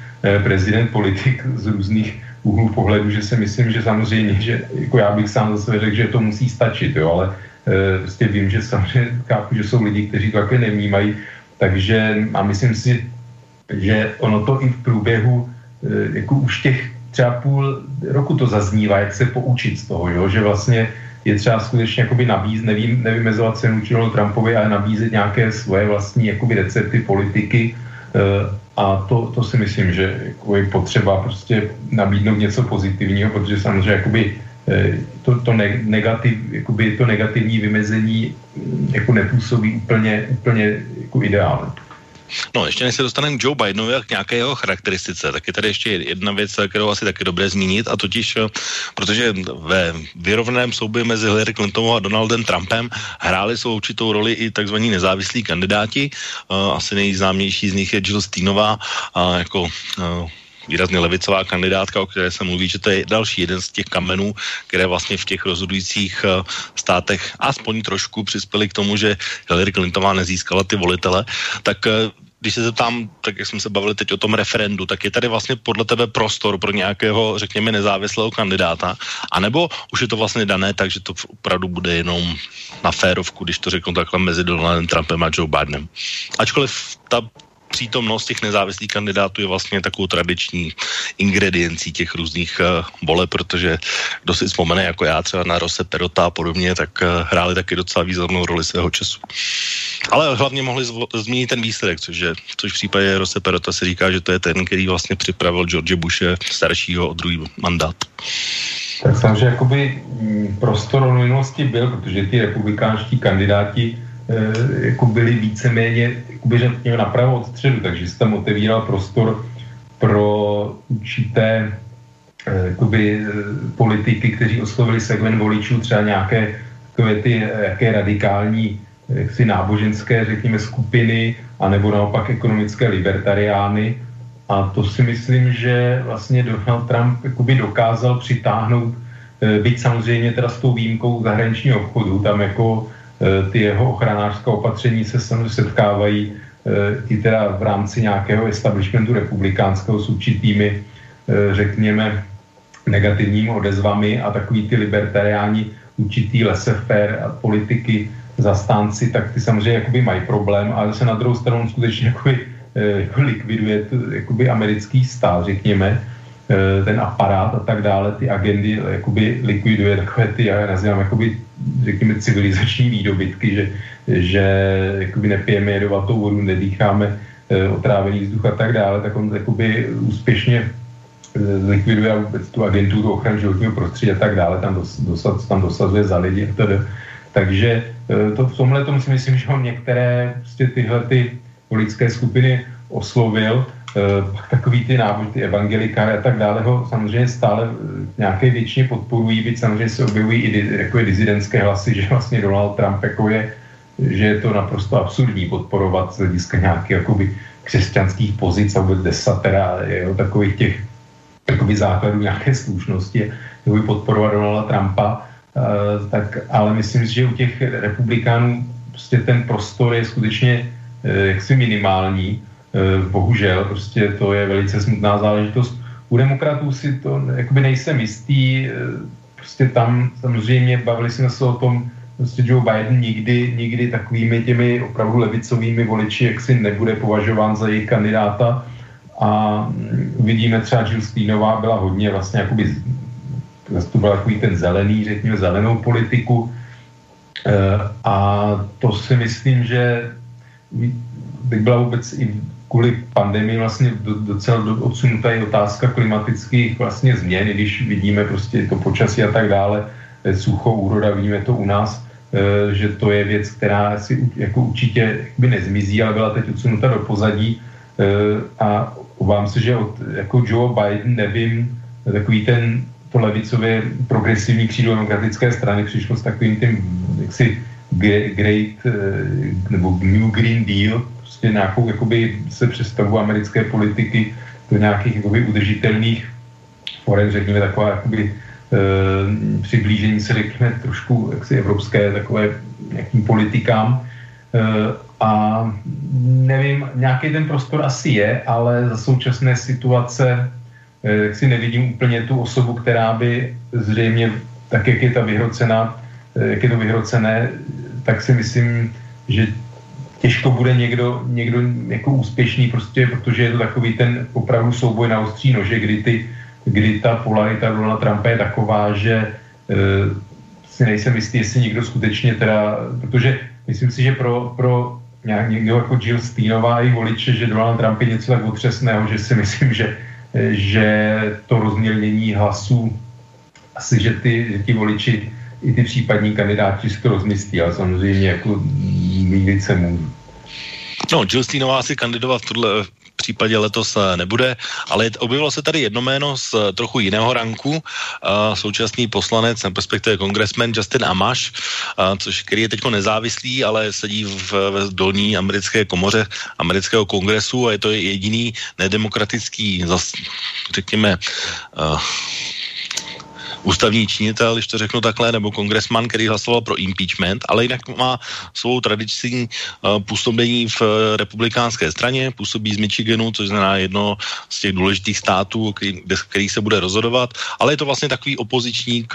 prezident, politik z různých úhlů pohledu, že si myslím, že samozřejmě, že jako já bych sám zase řekl, že to musí stačit, jo, ale prostě vím, že samozřejmě chápu, že jsou lidi, kteří to takhle nevnímají, takže a myslím si, že ono to i v průběhu jako už těch třeba půl roku to zaznívá, jak se poučit z toho, jo, že vlastně je třeba skutečně jakoby nevymezovat se Donaldu Trumpovi, ale nabízet nějaké svoje vlastní jakoby recepty politiky, a to si myslím, že jako je potřeba prostě nabídnout něco pozitivního, protože samozřejmě jakoby to negativní vymezení jako nepůsobí úplně jako ideálně. No, ještě než se dostaneme k Joe Bidenovi a k nějaké jeho charakteristice, tak je tady ještě jedna věc, kterou asi taky dobré zmínit, a totiž, protože ve vyrovnaném souboji mezi Hillary Clintonovou a Donaldem Trumpem hráli svou určitou roli i takzvaní nezávislí kandidáti. Asi nejznámější z nich je Jill Steinová, jako výrazně levicová kandidátka, o které se mluví, že to je další jeden z těch kamenů, které vlastně v těch rozhodujících státech aspoň trošku přispěly k tomu, že Hillary Clintonová nezískala ty volitele. Tak když se zeptám, tak jak jsme se bavili teď o tom referendu, tak je tady vlastně podle tebe prostor pro nějakého, řekněme, nezávislého kandidáta, anebo už je to vlastně dané tak, že to opravdu bude jenom na férovku, když to řeknu takhle, mezi Donaldem Trumpem a Joe Bidenem. Ačkoliv ta přítomnost těch nezávislých kandidátů je vlastně takovou tradiční ingrediencí těch různých voleb, protože kdo si vzpomene jako já třeba na Rose Perota a podobně, tak hráli taky docela významnou roli svého času. Ale hlavně mohli změnit ten výsledek, což v případě Rose Perota se říká, že to je ten, který vlastně připravil George Bushe staršího o druhý mandát. Tak samozřejmě jakoby prostor o minulosti byl, protože ty republikánští kandidáti jako byli víceméně řekněme napravo od středu, takže se tam otevíral prostor pro určité jakoby politiky, kteří oslovili segment voličů, třeba nějaké takové ty jaké radikální jaksi náboženské, řekněme, skupiny, anebo naopak ekonomické libertariány. A to si myslím, že vlastně Donald Trump jakoby dokázal přitáhnout, byť samozřejmě teda s tou výjimkou zahraničního obchodu, tam jako ty jeho ochranářské opatření se setkávají i teda v rámci nějakého establishmentu republikánského s určitými, řekněme, negativními odezvami a takový ty libertariáni, určitý laissez-faire a politiky, zastánci, tak ty samozřejmě jakoby mají problém, ale se na druhou stranu skutečně jakoby likviduje jakoby americký stát, řekněme, ten aparát a tak dále, ty agendy jakoby likviduje takové ty, já nazývám jakoby, řekněme, civilizační výdobytky, že jakoby nepijeme jedovatou vodu, nedýcháme otrávený vzduch a tak dále, tak on jakoby úspěšně likviduje vůbec tu agendu, tu ochranu životního prostředí a tak dále, tam dosazuje za lidi a tedy. Takže to v tomhle tomu si myslím, že on některé prostě tyhle ty politické skupiny oslovil, pak takový ty návody, ty evangelikáry a tak dále ho samozřejmě stále nějaké většině podporují, byť samozřejmě se objevují i takové dizidentské hlasy, že vlastně Donald Trump jako je, že je to naprosto absurdní podporovat z hlediska nějakých jakoby křesťanských pozic a vůbec desatera, jo, takových těch jakoby základů nějaké slušnosti, jakoby podporovat Donalda Trumpa, tak, ale myslím si, že u těch republikánů prostě ten prostor je skutečně jaksi minimální, bohužel, prostě to je velice smutná záležitost. U demokratů si to jakoby nejsem jistý, prostě tam samozřejmě bavili jsme se o tom, prostě Joe Biden nikdy takovými těmi opravdu levicovými voliči jaksi nebude považován za jejich kandidáta a vidíme třeba Jill Steinová byla hodně vlastně jakoby zastupoval takový ten zelený, řekněme, zelenou politiku a to si myslím, že tak byla vůbec i kvůli pandemii vlastně docela odsunutá i otázka klimatických vlastně změn, když vidíme prostě to počasí a tak dále, sucho, úroda, vidíme to u nás, že to je věc, která si jako určitě by nezmizí, ale byla teď odsunuta do pozadí a obávám se, že od jako Joe Biden, nevím, takový ten to levicově progresivní křídlo demokratické strany přišlo s takovým tím jaksi great nebo new green deal, prostě nějakou jakoby se představu americké politiky do nějakých jakoby udržitelných forem, řekněme taková jakoby přiblížení se řekněme trošku jaksi evropské takové nějakým politikám a nevím, nějaký ten prostor asi je, ale za současné situace tak si nevidím úplně tu osobu, která by zřejmě, tak jak je ta vyhrocená, jak je to vyhrocené, tak si myslím, že těžko bude někdo jako úspěšný prostě, protože je to takový ten opravdu souboj na ostří nože, kdy ta polarita Donalda Trumpa je taková, že si nejsem jistý, jestli někdo skutečně teda, protože myslím si, že pro někdo jako Jill Steinová i voliče, že Donald Trump je něco tak otřesného, že si myslím, že to rozmělnění hlasů, asi, že ti voliči i ty případní kandidáti si to rozmyslí, ale samozřejmě jako mýlit se můžu. No, Jill Steinová asi kandidovat v tuhle případě letos nebude, ale objevilo se tady jedno jméno z trochu jiného ranku, současný poslanec, respektive kongresmen Justin Amash, který je teď nezávislý, ale sedí v dolní americké komoře amerického kongresu a je to jediný nedemokratický, řekněme, ústavní činitel, když to řeknu takhle, nebo kongresman, který hlasoval pro impeachment, ale jinak má svou tradiční působení v republikánské straně, působí z Michiganu, což znamená jedno z těch důležitých států, který se bude rozhodovat, ale je to vlastně takový opozičník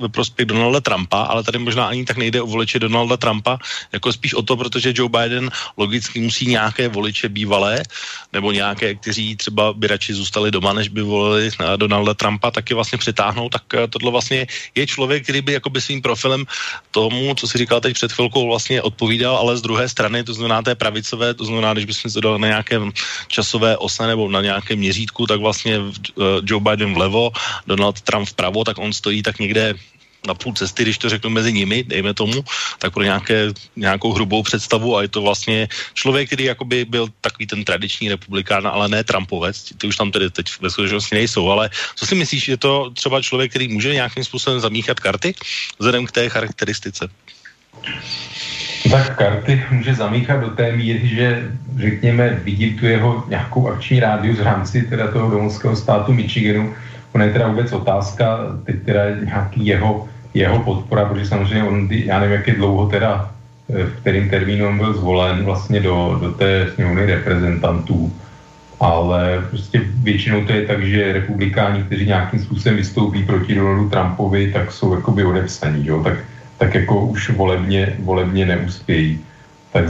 ve prospěch Donalda Trumpa, ale tady možná ani tak nejde o voliče Donalda Trumpa, jako spíš o to, protože Joe Biden logicky musí nějaké voliče bývalé, nebo nějaké, kteří třeba by radši zůstali doma, než by volili na Donalda Trumpa, taky vlastně přitáhnout, tak tohle vlastně je člověk, který by jakoby svým profilem tomu, co si říkal teď před chvilkou, vlastně odpovídal, ale z druhé strany, to znamená té pravicové, to znamená, když bychom se dali na nějakém časové ose nebo na nějakém měřítku, tak vlastně Joe Biden vlevo, Donald Trump vpravo, tak on stojí tak někde na půl cesty, když to řeknu mezi nimi, dejme tomu, tak pro nějakou hrubou představu, a je to vlastně člověk, který jakoby byl takový ten tradiční republikán, ale ne Trumpovec, ty už tam tedy teď ve skutečnosti nejsou, ale co si myslíš, je to třeba člověk, který může nějakým způsobem zamíchat karty vzhledem k té charakteristice? Tak karty může zamíchat do té míry, že řekněme, vidím tu jeho nějakou akční rádius v rámci teda toho domovského státu Michiganu. Ona je teda vůbec otázka, teď teda nějaký jeho podpora, protože samozřejmě on, já nevím, jak je dlouho teda, v kterým termínu on byl zvolen vlastně do té sněmovny reprezentantů, ale prostě většinou to je tak, že republikáni, kteří nějakým způsobem vystoupí proti Donaldu Trumpovi, tak jsou jakoby odepsaní, jo, tak jako už volebně neuspějí. Tak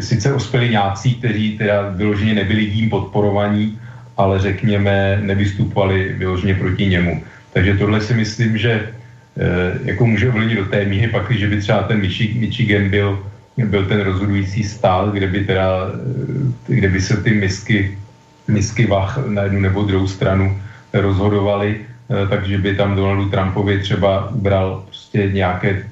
sice ospěli nějací, kteří teda vyloženě nebyli jím podporovaní, ale řekněme, nevystupovali vyloženě proti němu. Takže tohle si myslím, že jako může ovlivnit do té míry, pak, když by třeba ten Michigan byl ten rozhodující stát, kde by se ty misky vah na jednu nebo druhou stranu rozhodovaly, takže by tam Donaldu Trumpovi třeba ubral prostě nějaké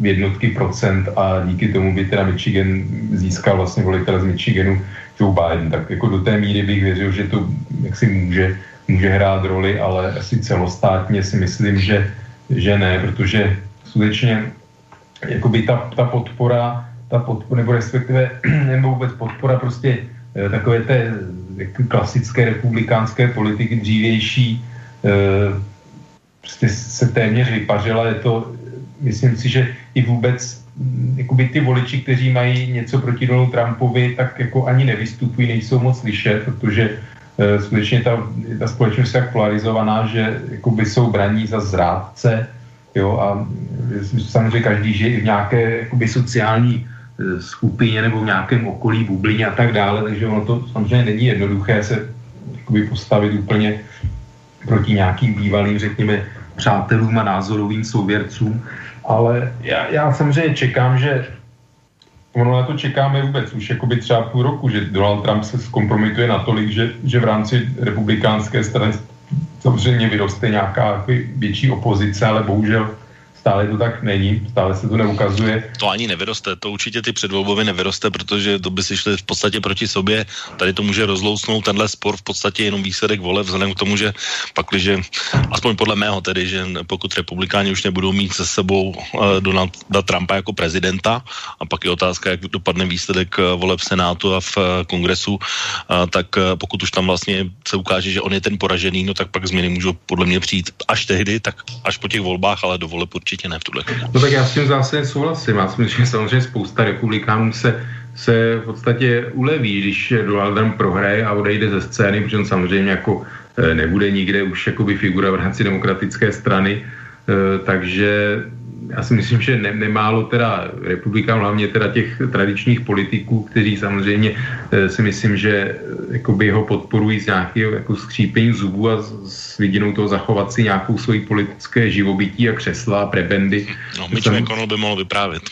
jednotky procent a díky tomu by teda Michigan získal vlastně volitel z Michiganu Joe Biden. Tak jako do té míry bych věřil, že to jaksi může hrát roli, ale asi celostátně si myslím, že ne, protože skutečně jakoby ta podpora, nebo respektive nebo vůbec podpora prostě takové té klasické republikánské politiky dřívější prostě se téměř vypařila, myslím si, že i vůbec jakoby ty voliči, kteří mají něco proti Donaldu Trumpovi, tak jako ani nevystupují, nejsou moc slyšet, protože skutečně ta společnost je tak polarizovaná, že jakoby jsou braní za zrádce, jo, a samozřejmě každý žije i v nějaké jakoby sociální skupině nebo v nějakém okolí, bublině a tak dále, takže ono to samozřejmě není jednoduché se jakoby postavit úplně proti nějakým bývalým, řekněme, přátelům a názorovým souvěrcům. Ale já samozřejmě čekám, že ono na to čekáme vůbec už jakoby třeba půl roku, že Donald Trump se zkompromituje natolik, že v rámci republikánské strany samozřejmě vyroste nějaká větší opozice, ale bohužel stále to tak není, stále se to neukazuje. To ani nevyroste, to určitě ty předvolbovy nevyroste, protože to by si šli v podstatě proti sobě. Tady to může rozlousnout tenhle spor v podstatě jenom výsledek voleb, vzhledem k tomu, že pakliže, aspoň podle mého tedy, že pokud republikáni už nebudou mít se sebou Donalda Trumpa jako prezidenta, a pak je otázka, jak dopadne výsledek voleb v Senátu a v Kongresu, tak pokud už tam vlastně se ukáže, že on je ten poražený, no tak pak změny můžou podle mě přijít až tehdy, tak až po těch volbách, ale do voleb určitě ne v tuhle chvíli. No tak já s tím zásadně souhlasím. Já si myslím, že samozřejmě spousta republikánů se v podstatě uleví, když Donald Trump prohraje a odejde ze scény, protože on samozřejmě jako nebude nikde už jakoby figura v rámci demokratické strany. Takže já si myslím, že nemálo teda republikánů, hlavně teda těch tradičních politiků, kteří samozřejmě si myslím, že jakoby ho podporují z nějakého jako skřípení zubů a s vidinou toho zachovat si nějakou svoji politické živobytí a křesla a prebendy. No, Mitch McConnell by mohl vyprávět.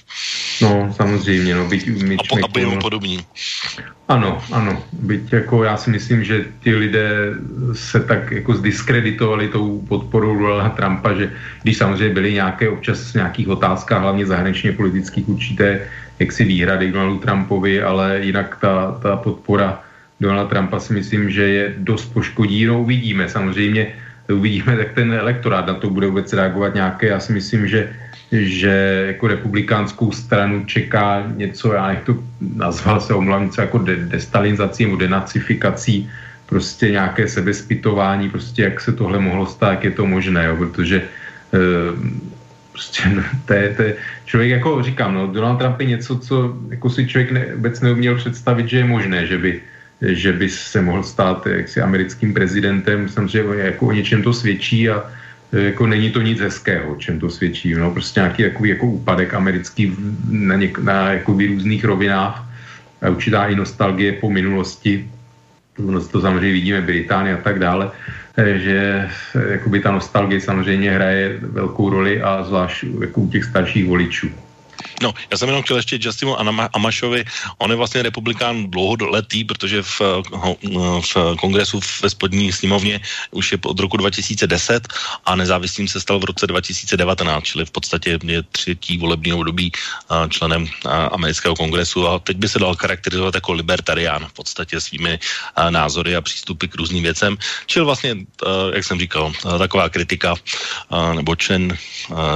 No, samozřejmě, no, byť Mitch McConnell. A byl podobný. Ano, byť jako já si myslím, že ti lidé se tak jako zdiskreditovali tou podporou Donalda Trumpa, že když samozřejmě byly nějaké občas nějakých otázkách, hlavně zahraničně politických určité, jak si výhrady k Donaldu Trumpovi, ale jinak ta podpora Donalda Trumpa si myslím, že je dost poškodí, no uvidíme, samozřejmě uvidíme, tak ten elektorát na to bude vůbec reagovat nějaké, já si myslím, že jako republikánskou stranu čeká něco, já nech to nazval se omlavnice jako destalinizací nebo denacifikací, prostě nějaké sebezpytování, prostě jak se tohle mohlo stát, jak je to možné, jo, protože prostě no, to je člověk, jako říkám, no, Donald Trump je něco, co jako si člověk vůbec neuměl představit, že je možné, že by se mohl stát jaksi americkým prezidentem, samozřejmě jako o něčem to svědčí a jako není to nic hezkého, čem to svědčí, no, prostě nějaký jako úpadek americký na jakoby různých rovinách a určitá i nostalgie po minulosti, to samozřejmě vidíme Británie a tak dále, že jakoby ta nostalgie samozřejmě hraje velkou roli a zvlášť jako u těch starších voličů. No, já jsem jenom chtěl ještě Justinu Amašovi, on je vlastně republikán dlouholetý, protože v kongresu ve spodní sněmovně už je od roku 2010 a nezávislým se stal v roce 2019, čili v podstatě je třetí volební období členem amerického kongresu a teď by se dal charakterizovat jako libertarián v podstatě svými názory a přístupy k různým věcem, čili vlastně, jak jsem říkal, taková kritika nebo člen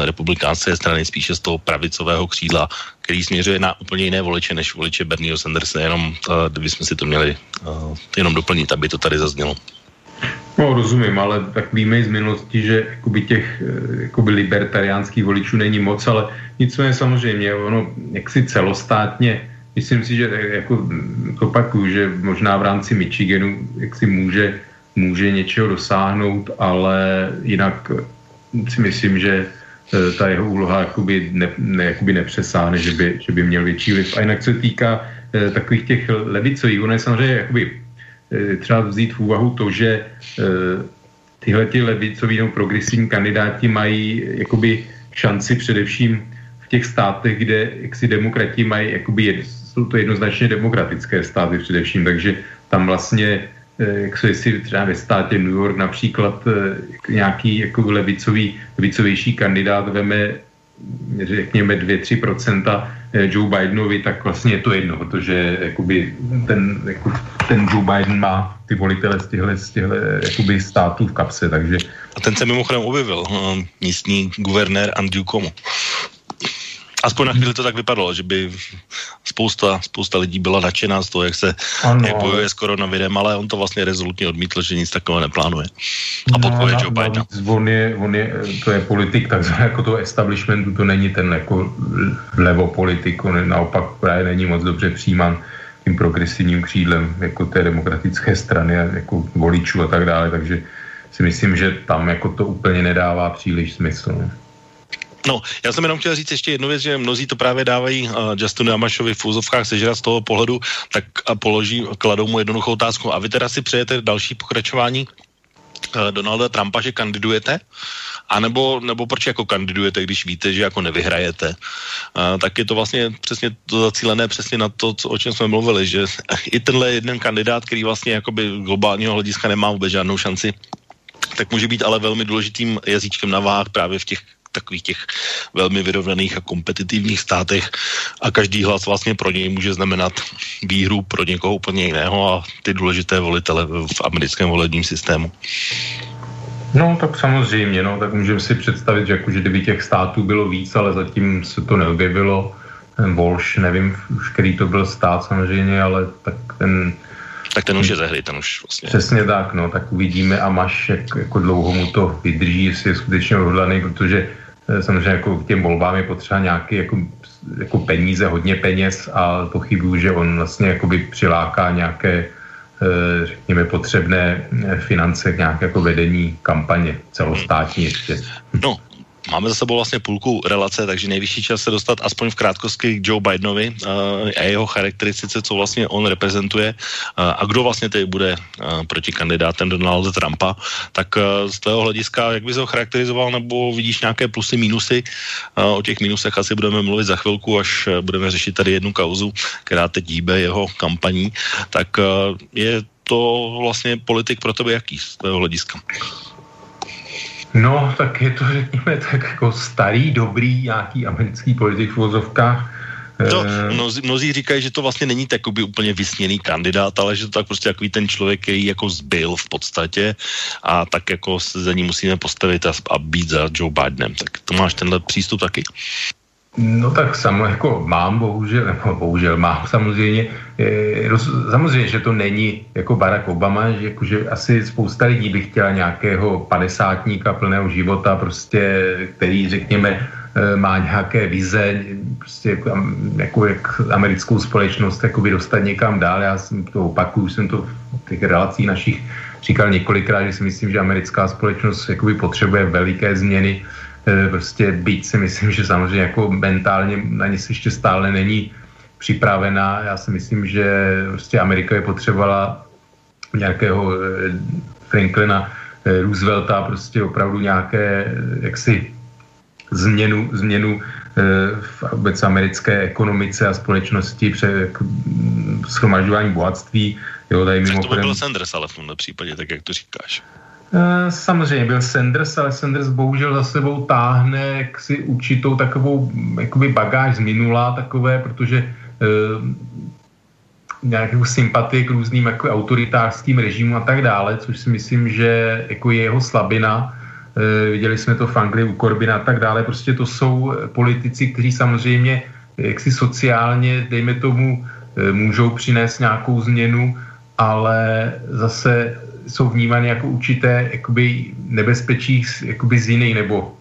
republikánské strany spíše z toho pravicového křídla, který směřuje na úplně jiné voliče než voliče Bernieho Sandersa, jenom kdyby jsme si to měli jenom doplnit, aby to tady zaznělo. No, rozumím, ale tak víme z minulosti, že těch libertariánských voličů není moc, ale nicméně samozřejmě, ono jaksi celostátně, myslím si, že jako opakuju, že možná v rámci Michiganu jaksi může něčeho dosáhnout, ale jinak si myslím, že ta jeho úloha jakoby nepřesáhne, že by měl větší vliv. A jinak co týká takových těch levicových, ono je samozřejmě jakoby třeba vzít v úvahu to, že tyhleti levicoví nebo progresivní kandidáti mají jakoby šanci především v těch státech, kde jaksi demokrati mají, jakoby jsou to jednoznačně demokratické státy především, takže tam vlastně, jestli třeba ve státě New York například nějaký jako levicovější kandidát veme, řekněme 2-3% Joe Bidenovi, tak vlastně je to jedno, protože jakoby ten Joe Biden má ty volitele z těchto jakoby států v kapse, takže... A ten se mimochodem objevil, místní guvernér Andrew Cuomo. Aspoň na chvíli to tak vypadalo, že by spousta lidí byla nadšená z toho, jak se bojuje s koronavirem, ale on to vlastně rezolutně odmítl, že nic takového neplánuje. A podporuje Joe Bidena. To je politik, takzvané jako toho establishmentu, to není ten jako levopolitik, on naopak právě není moc dobře přijímán tím progresivním křídlem jako té demokratické strany a jako voličů a tak dále, takže si myslím, že tam jako to úplně nedává příliš smysl, ne? No, já jsem jenom chtěl říct ještě jednu věc, že mnozí to právě dávají Justinu Amašovi v úzovkách sežrat z toho pohledu, tak kladou mu jednoduchou otázku. A vy teda si přejete další pokračování Donalda Trumpa, že kandidujete? A nebo proč jako kandidujete, když víte, že jako nevyhrajete? Tak je to vlastně přesně to zacílené přesně na to, o čem jsme mluvili, že i tenhle jeden kandidát, který vlastně jakoby globálního hlediska nemá vůbec žádnou šanci, tak může být ale velmi důležitým jazyčkem na váhách právě v těch takových těch velmi vyrovnaných a kompetitivních státech a každý hlas vlastně pro něj může znamenat výhru pro někoho úplně jiného a ty důležité volitele v americkém volebním systému. No tak samozřejmě, no tak můžeme si představit, že jakože kdyby těch států bylo víc, ale zatím se to neobjevilo. Ten Walsh, nevím, už který to byl stát samozřejmě, ale tak ten... Tak ten už je zahry, ten už vlastně... Přesně tak, no, tak uvidíme Amaš, jako dlouho mu to vydrží, jestli je skutečně odhodlaný, protože samozřejmě jako k těm volbám je potřeba nějaké jako peníze, hodně peněz a pochybuju, že on vlastně jakoby přiláká nějaké, řekněme, potřebné finance k nějaké jako vedení kampaně celostátní ještě. No, máme za sebou vlastně půlku relace, takže nejvyšší čas se dostat aspoň v krátkosti k Joe Bidenovi a jeho charakteristice, co vlastně on reprezentuje a kdo vlastně tady bude proti kandidátem Donalda Trumpa. Tak z tvého hlediska, jak bys ho charakterizoval, nebo vidíš nějaké plusy, mínusy? O těch mínusech asi budeme mluvit za chvilku, až budeme řešit tady jednu kauzu, která teď hýbe jeho kampaní. Tak je to vlastně politik pro tebe jaký z tvého hlediska? No, tak je to, řekněme, tak jako starý, dobrý, nějaký americký politik v uvozovkách. To, mnozí říkají, že to vlastně není takový úplně vysněný kandidát, ale že to tak prostě takový ten člověk, který jako zbyl v podstatě a tak jako se za ní musíme postavit a být za Joe Bidenem. Tak to máš tenhle přístup taky? No tak samozřejmě jako mám samozřejmě. Samozřejmě, že to není jako Barack Obama, že jakože asi spousta lidí by chtěla nějakého 50-tníka plného života, prostě, který, řekněme, má nějaké vize, prostě jako jak americkou společnost jakoby dostat někam dál. Já to opakuju, jsem to v těch relacích našich říkal několikrát, že si myslím, že americká společnost jakoby potřebuje veliké změny. Prostě byť si myslím, že samozřejmě jako mentálně na nic ještě stále není připravená. Já si myslím, že prostě Amerika je potřebovala nějakého Franklina Roosevelta, prostě opravdu nějaké jaksi změnu vůbec americké ekonomice a společnosti shromažďování bohatství. Jo, tady mimochodem... To by byl Sanders, ale v tomhle případě, tak jak to říkáš. Samozřejmě byl Sanders, ale Sanders bohužel za sebou táhne si určitou takovou jakoby bagáž z minula takové, protože nějakou sympatii k různým jako autoritářským režimům a tak dále, což si myslím, že jako je jeho slabina. Viděli jsme to v Anglii u Corbyna a tak dále. Prostě to jsou politici, kteří samozřejmě jaksi sociálně, dejme tomu, můžou přinést nějakou změnu, ale zase jsou vnímány jako určité jakoby nebezpečí jakoby z jiných nebo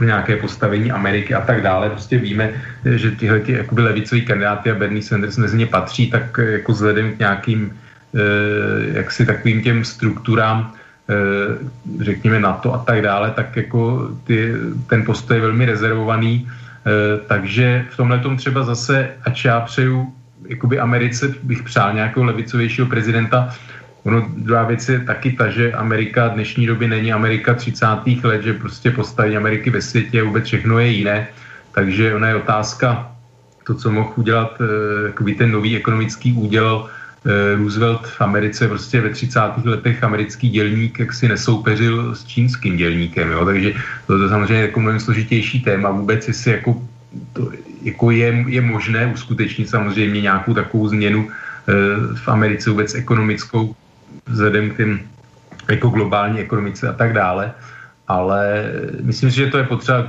nějaké postavení Ameriky a tak dále. Prostě víme, že tyhle ty jakoby levicoví kandidáty a Bernie Sanders mezi ně patří, tak jako vzhledem k nějakým jaksi takovým těm strukturám, řekněme NATO a tak dále, tak jako ten postoj je velmi rezervovaný. Takže v tomhletom třeba zase, ač já přeju jakoby Americe, bych přál nějakého levicovějšího prezidenta. Ono druhá věc je taky ta, že Amerika v dnešní době není Amerika 30. let, že prostě postavení Ameriky ve světě vůbec všechno je jiné. Takže ona je otázka, to, co mohl udělat jakoby ten nový ekonomický úděl Roosevelt v Americe, prostě ve 30. letech americký dělník jaksi nesoupeřil s čínským dělníkem, jo? Takže to je samozřejmě jako mnohem složitější téma vůbec, jestli jako, to, jako je možné uskutečnit samozřejmě nějakou takovou změnu v Americe vůbec ekonomickou, vzhledem k těm jako globální ekonomice a tak dále, ale myslím si, že to je potřeba,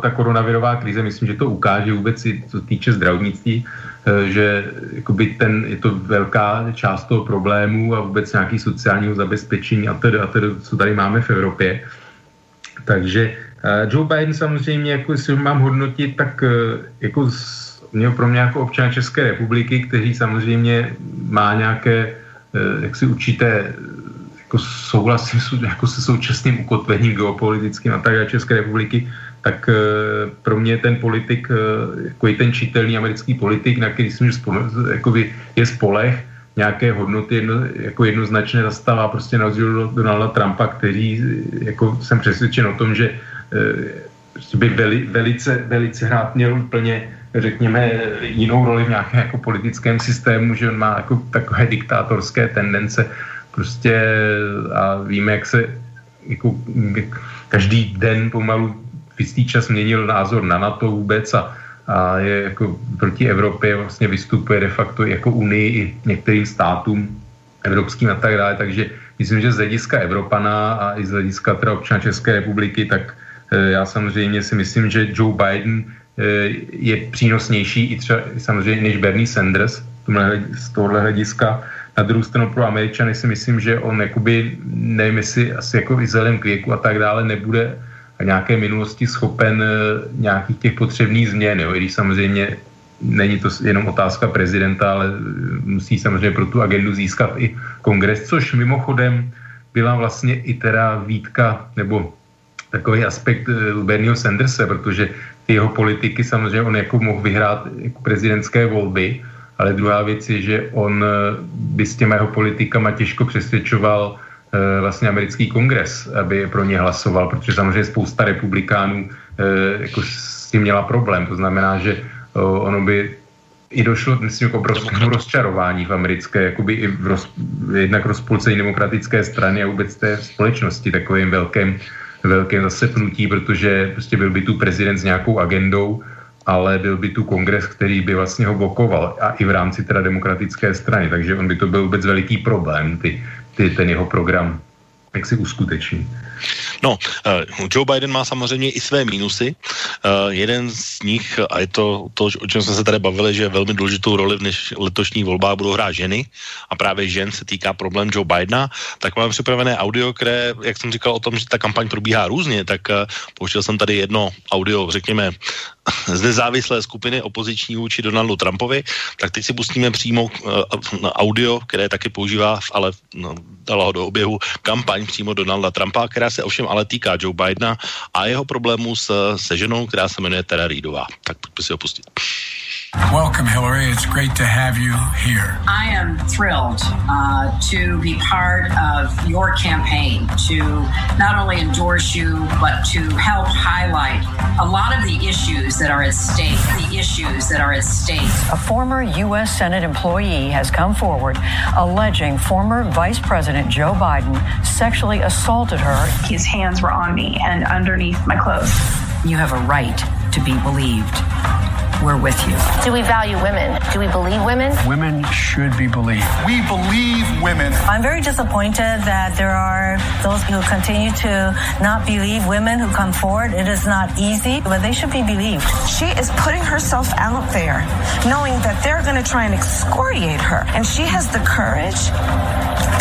ta koronavirová krize, myslím, že to ukáže vůbec i co týče zdravotnictví, že jakoby je to velká část toho problému a vůbec nějaký sociálního zabezpečení a tedy, co tady máme v Evropě. Takže Joe Biden samozřejmě, jako jestli mám hodnotit, tak jako pro mě jako občan České republiky, který samozřejmě má nějaké jaksi určité jako souhlasím jako se současným ukotvením geopolitickým a tak dále České republiky, tak pro mě ten politik, jako je ten čitelný americký politik, na který jsem, jako je spoleh, nějaké hodnoty jako jednoznačně zastává prostě na rozdíl od Donalda Trumpa, který jako jsem přesvědčen o tom, že prostě by velice hrát měl úplně, řekněme, jinou roli v nějakém jako politickém systému, že on má jako takové diktátorské tendence prostě a víme, jak se jako každý den pomalu v jistý čas měnil názor na NATO vůbec a je jako proti Evropě vlastně vystupuje de facto jako Unii i některým státům evropským a tak dále, takže myslím, že z hlediska Evropana a i z hlediska teda občana České republiky, tak já samozřejmě si myslím, že Joe Biden je přínosnější i třeba samozřejmě než Bernie Sanders z tohohle hlediska. Na druhou stranu pro Američany si myslím, že on jakoby, nevím jestli asi jako i vzhledem k věku a tak dále nebude v nějaké minulosti schopen nějakých těch potřebných změn, jo? I když samozřejmě není to jenom otázka prezidenta, ale musí samozřejmě pro tu agendu získat i kongres, což mimochodem byla vlastně i teda výtka nebo takový aspekt Bernieho Sandersa, protože ty jeho politiky samozřejmě on jako mohl vyhrát jako prezidentské volby, ale druhá věc je, že on by s těma jeho politikama těžko přesvědčoval vlastně americký kongres, aby pro ně hlasoval, protože samozřejmě spousta republikánů jako s tím měla problém. To znamená, že ono by i došlo, myslím, k obrovskému rozčarování v americké, jakoby i jednak rozpolcení demokratické strany a vůbec té společnosti takovým velkém zasepnutí, protože prostě byl by tu prezident s nějakou agendou, ale byl by tu kongres, který by vlastně ho blokoval a i v rámci teda demokratické strany, takže on by to byl vůbec veliký problém, ten jeho program, jak si uskuteční. No, Joe Biden má samozřejmě i své mínusy. Jeden z nich, a je to, o čem jsme se tady bavili, že velmi důležitou roli v letošních volbách budou hrát ženy a právě žen se týká problém Joe Bidena, tak mám připravené audio, které, jak jsem říkal o tom, že ta kampaň probíhá různě, tak pouštěl jsem tady jedno audio, řekněme, z nezávislé skupiny opoziční vůči Donaldu Trumpovi, tak teď si pustíme přímo audio, které taky používá, ale dala ho do oběhu kampaň přímo Donalda Trumpa, která se ovšem ale týká Joe Bidena a jeho problémů se ženou, která se jmenuje Tara Readová. Tak pojďme si ho pustit. Welcome, Hillary. It's great to have you here. I am thrilled to be part of your campaign, to not only endorse you, but to help highlight a lot of the issues that are at stake, A former U.S. Senate employee has come forward alleging former Vice President Joe Biden sexually assaulted her. His hands were on me and underneath my clothes. You have a right to be believed. We're with you. Do we value women? Do we believe women? Women should be believed. We believe women. I'm very disappointed that there are those who continue to not believe women who come forward. It is not easy, but they should be believed. She is putting herself out there, knowing that they're going to try and excoriate her. And she has the courage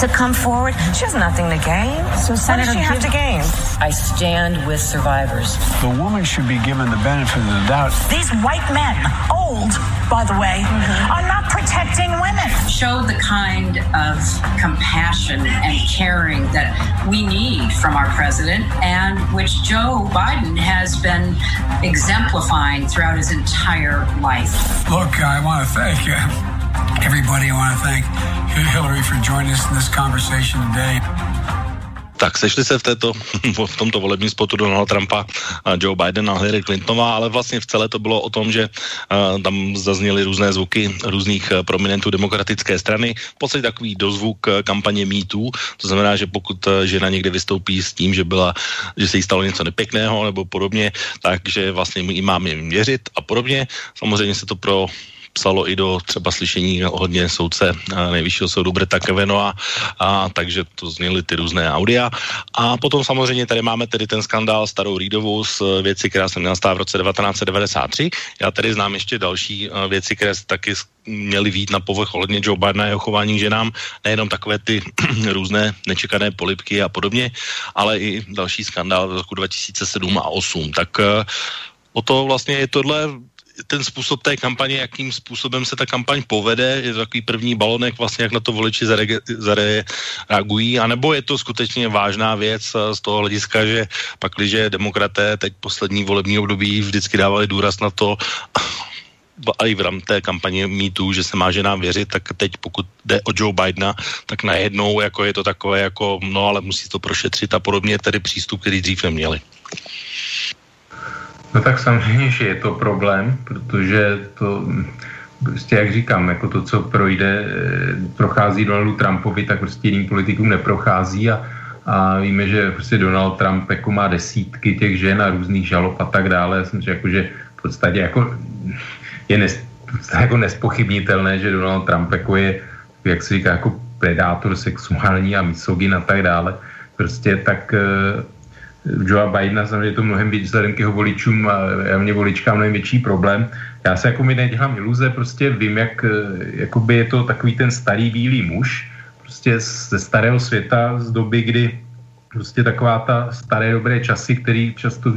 to come forward. She has nothing to gain. So Senator, what does she have to gain? I stand with survivors. The woman should be given the benefit of the doubt. These white men, old, by the way, are not protecting women. Show the kind of compassion and caring that we need from our president, and which Joe Biden has been exemplifying throughout his entire life. Look, I want to thank you. Everybody, I want to thank Hillary for joining us in this conversation today. Tak sešli se v tomto volebním spotu Donalda Trumpa, Joe Biden a Hillary Clintonová, ale vlastně v celé to bylo o tom, že tam zazněly různé zvuky různých prominentů demokratické strany. V podstatě takový dozvuk kampaně Me Too, to znamená, že pokud žena někde vystoupí s tím, že se jí stalo něco nepěkného nebo podobně, takže vlastně jí máme měřit a podobně. Samozřejmě se to psalo i do třeba slyšení hodně soudce nejvyššího soudu Bretta Kavanagha, a takže to zněly ty různé audia. A potom samozřejmě tady máme tedy ten skandál s Tarou Readovou z věci, která se měla stát v roce 1993. Já tady znám ještě další věci, které taky měly výjít na povrch ohledně Joe Bidena a jeho chování ženám, nejenom takové ty různé nečekané polibky a podobně, ale i další skandál v roku 2007 a 2008. Tak o to vlastně je tohle ten způsob té kampaně, jakým způsobem se ta kampaň povede, je to takový první balonek vlastně, jak na to voliči zareagují, anebo je to skutečně vážná věc z toho hlediska, že pakliže demokraté teď poslední volební období vždycky dávali důraz na to, a i v rámci té kampaně Me Too, že se má ženám věřit, tak teď pokud jde o Joe Bidena, tak najednou jako je to takové, jako no ale musí to prošetřit a podobně, tedy přístup, který dřív neměli. No tak samozřejmě, že je to problém, protože to, prostě jak říkám, jako to, co prochází Donaldu Trumpovi, tak prostě jiným politikům neprochází a víme, že prostě Donald Trump jako má desítky těch žen a různých žalob a tak dále. Já jsem řekl, že v podstatě jako je jako nespochybnitelné, že Donald Trump jako je, jak se říká, jako predátor sexuální a misogyn a tak dále. Prostě tak Joe Bidena samozřejmě to mnohem víc vzhledem k jeho voličům a mě voličkám mnohem větší problém. Já se jako mi nedělám iluze, prostě vím, jak jakoby je to takový ten starý bílý muž, prostě ze starého světa, z doby, kdy prostě taková ta staré dobré časy, který často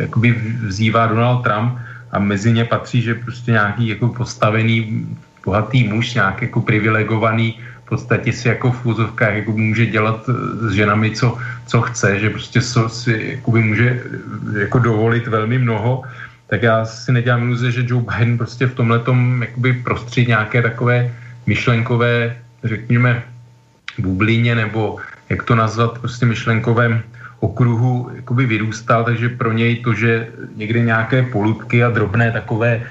jakoby vzývá Donald Trump a mezi ně patří, že prostě nějaký jako postavený, bohatý muž, nějak jako privilegovaný, v podstatě si jako v úzovkách jako může dělat s ženami, co chce, že prostě si jako by může jako dovolit velmi mnoho, tak já si nedělám iluze, že Joe Biden prostě v tomhletom jakoby prostředí nějaké takové myšlenkové, řekněme, bublině, nebo jak to nazvat, prostě myšlenkovém okruhu jakoby vyrůstal, takže pro něj to, že někde nějaké polubky a drobné takové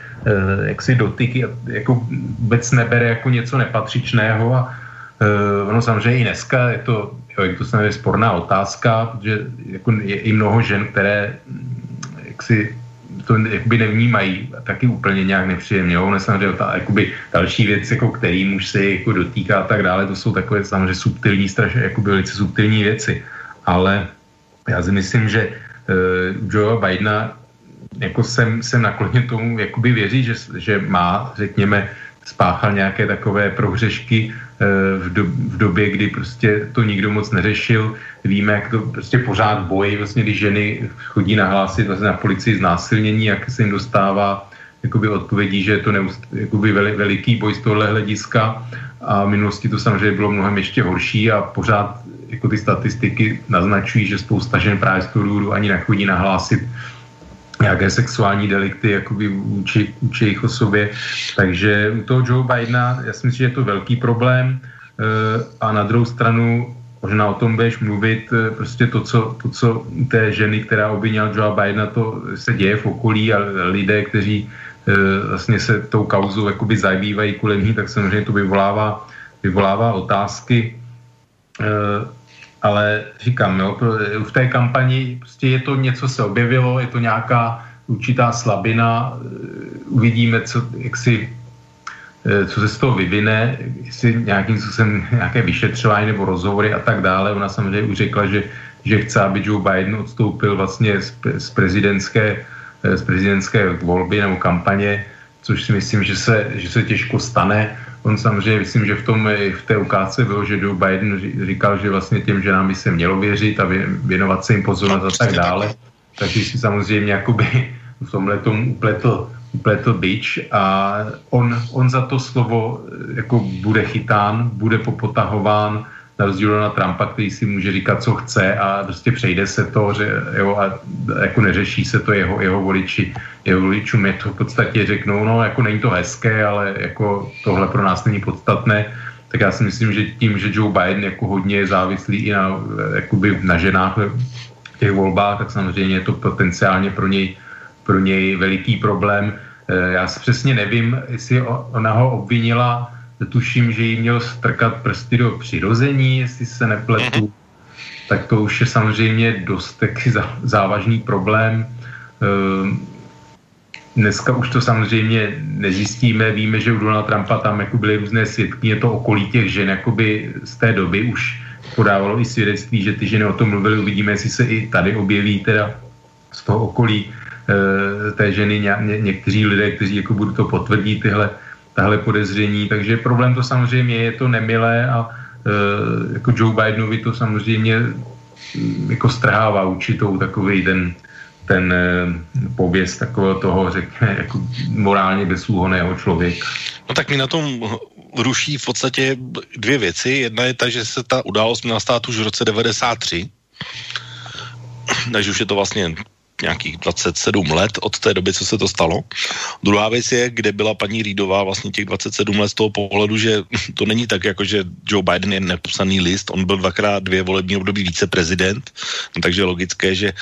jaksi dotyky jako vůbec nebere jako něco nepatřičného a ono samozřejmě i dneska je to, to samozřejmě sporná otázka, protože jako je i mnoho žen, které jaksi to jakoby nevnímají taky úplně nějak nepříjemně. Jo? Ono samozřejmě jakoby další věc, jako který muž se jako dotýká a tak dále, to jsou takové samozřejmě subtilní, strašně jakoby velice subtilní věci. Ale já si myslím, že Joe Bidena jako jsem nakloněn tomu jakoby věří, že má, řekněme, spáchal nějaké takové prohřešky v době, kdy prostě to nikdo moc neřešil. Víme, jak to prostě pořád bojí, vlastně, když ženy chodí nahlásit vlastně na policii znásilnění, jak se jim dostává jakoby odpovědí, že je to jakoby veliký boj z tohle hlediska a v minulosti to samozřejmě bylo mnohem ještě horší a pořád jako ty statistiky naznačují, že spousta žen právě z toho důvodu ani nechodí nahlásit nějaké sexuální delikty jakoby vůči jejich osobě. Takže u toho Joe Bidena, já si myslím, že je to velký problém a na druhou stranu možná o tom budeš mluvit, prostě to, co té ženy, která obvinila Joea Bidena, to se děje v okolí a lidé, kteří vlastně se tou kauzou jakoby zabývají kolem ní, tak samozřejmě to vyvolává otázky. Ale říkám, jo, v té kampani prostě je to něco se objevilo, je to nějaká určitá slabina, uvidíme, co se z toho vyvine, jestli nějakým způsobem nějaké vyšetřování nebo rozhovory a tak dále. Ona samozřejmě už řekla, že chce, aby Joe Biden odstoupil vlastně z prezidentské volby nebo kampaně, což si myslím, že se těžko stane. On samozřejmě, myslím, že v té ukázce bylo, že Joe Biden říkal, že vlastně těm ženám by se mělo věřit a věnovat se jim pozornost a tak dále. Takže si samozřejmě jakoby v tomhle tomu upletl bič a on za to slovo jako bude chytán, bude popotahován na rozdíl Donalda Trumpa, který si může říkat, co chce a prostě přejde se to, že jo, a jako neřeší se to jeho voliči. Jeho voličům je to v podstatě řeknou, no jako není to hezké, ale jako tohle pro nás není podstatné. Tak já si myslím, že tím, že Joe Biden jako hodně je závislý i na ženách v těch volbách, tak samozřejmě je to potenciálně pro něj veliký problém. Já si přesně nevím, jestli ona ho obvinila, tuším, že jí měl strkat prsty do přirození, jestli se nepletu, tak to už je samozřejmě dost taky závažný problém. Dneska už to samozřejmě nezjistíme, víme, že u Donalda Trumpa tam jako byly různé svědky, je to okolí těch žen, jakoby z té doby už podávalo i svědectví, že ty ženy o tom mluvily, uvidíme, jestli se i tady objeví teda z toho okolí té ženy někteří lidé, kteří jako budou to potvrdit tahle podezření, takže problém to samozřejmě je to nemilé a jako Joe Bidenovi to samozřejmě jako strhává určitou takovej ten pověst takového toho, řekne, jako morálně bezúhonného člověka. No tak mi na tom ruší v podstatě dvě věci. Jedna je ta, že se ta událost měla stát už v roce 93, takže už je to vlastně nějakých 27 let od té doby, co se to stalo. Druhá věc je, kde byla paní Readová vlastně těch 27 let z toho pohledu, že to není tak, jako že Joe Biden je nepsaný list, on byl dvakrát dvě volební období viceprezident, takže logické, že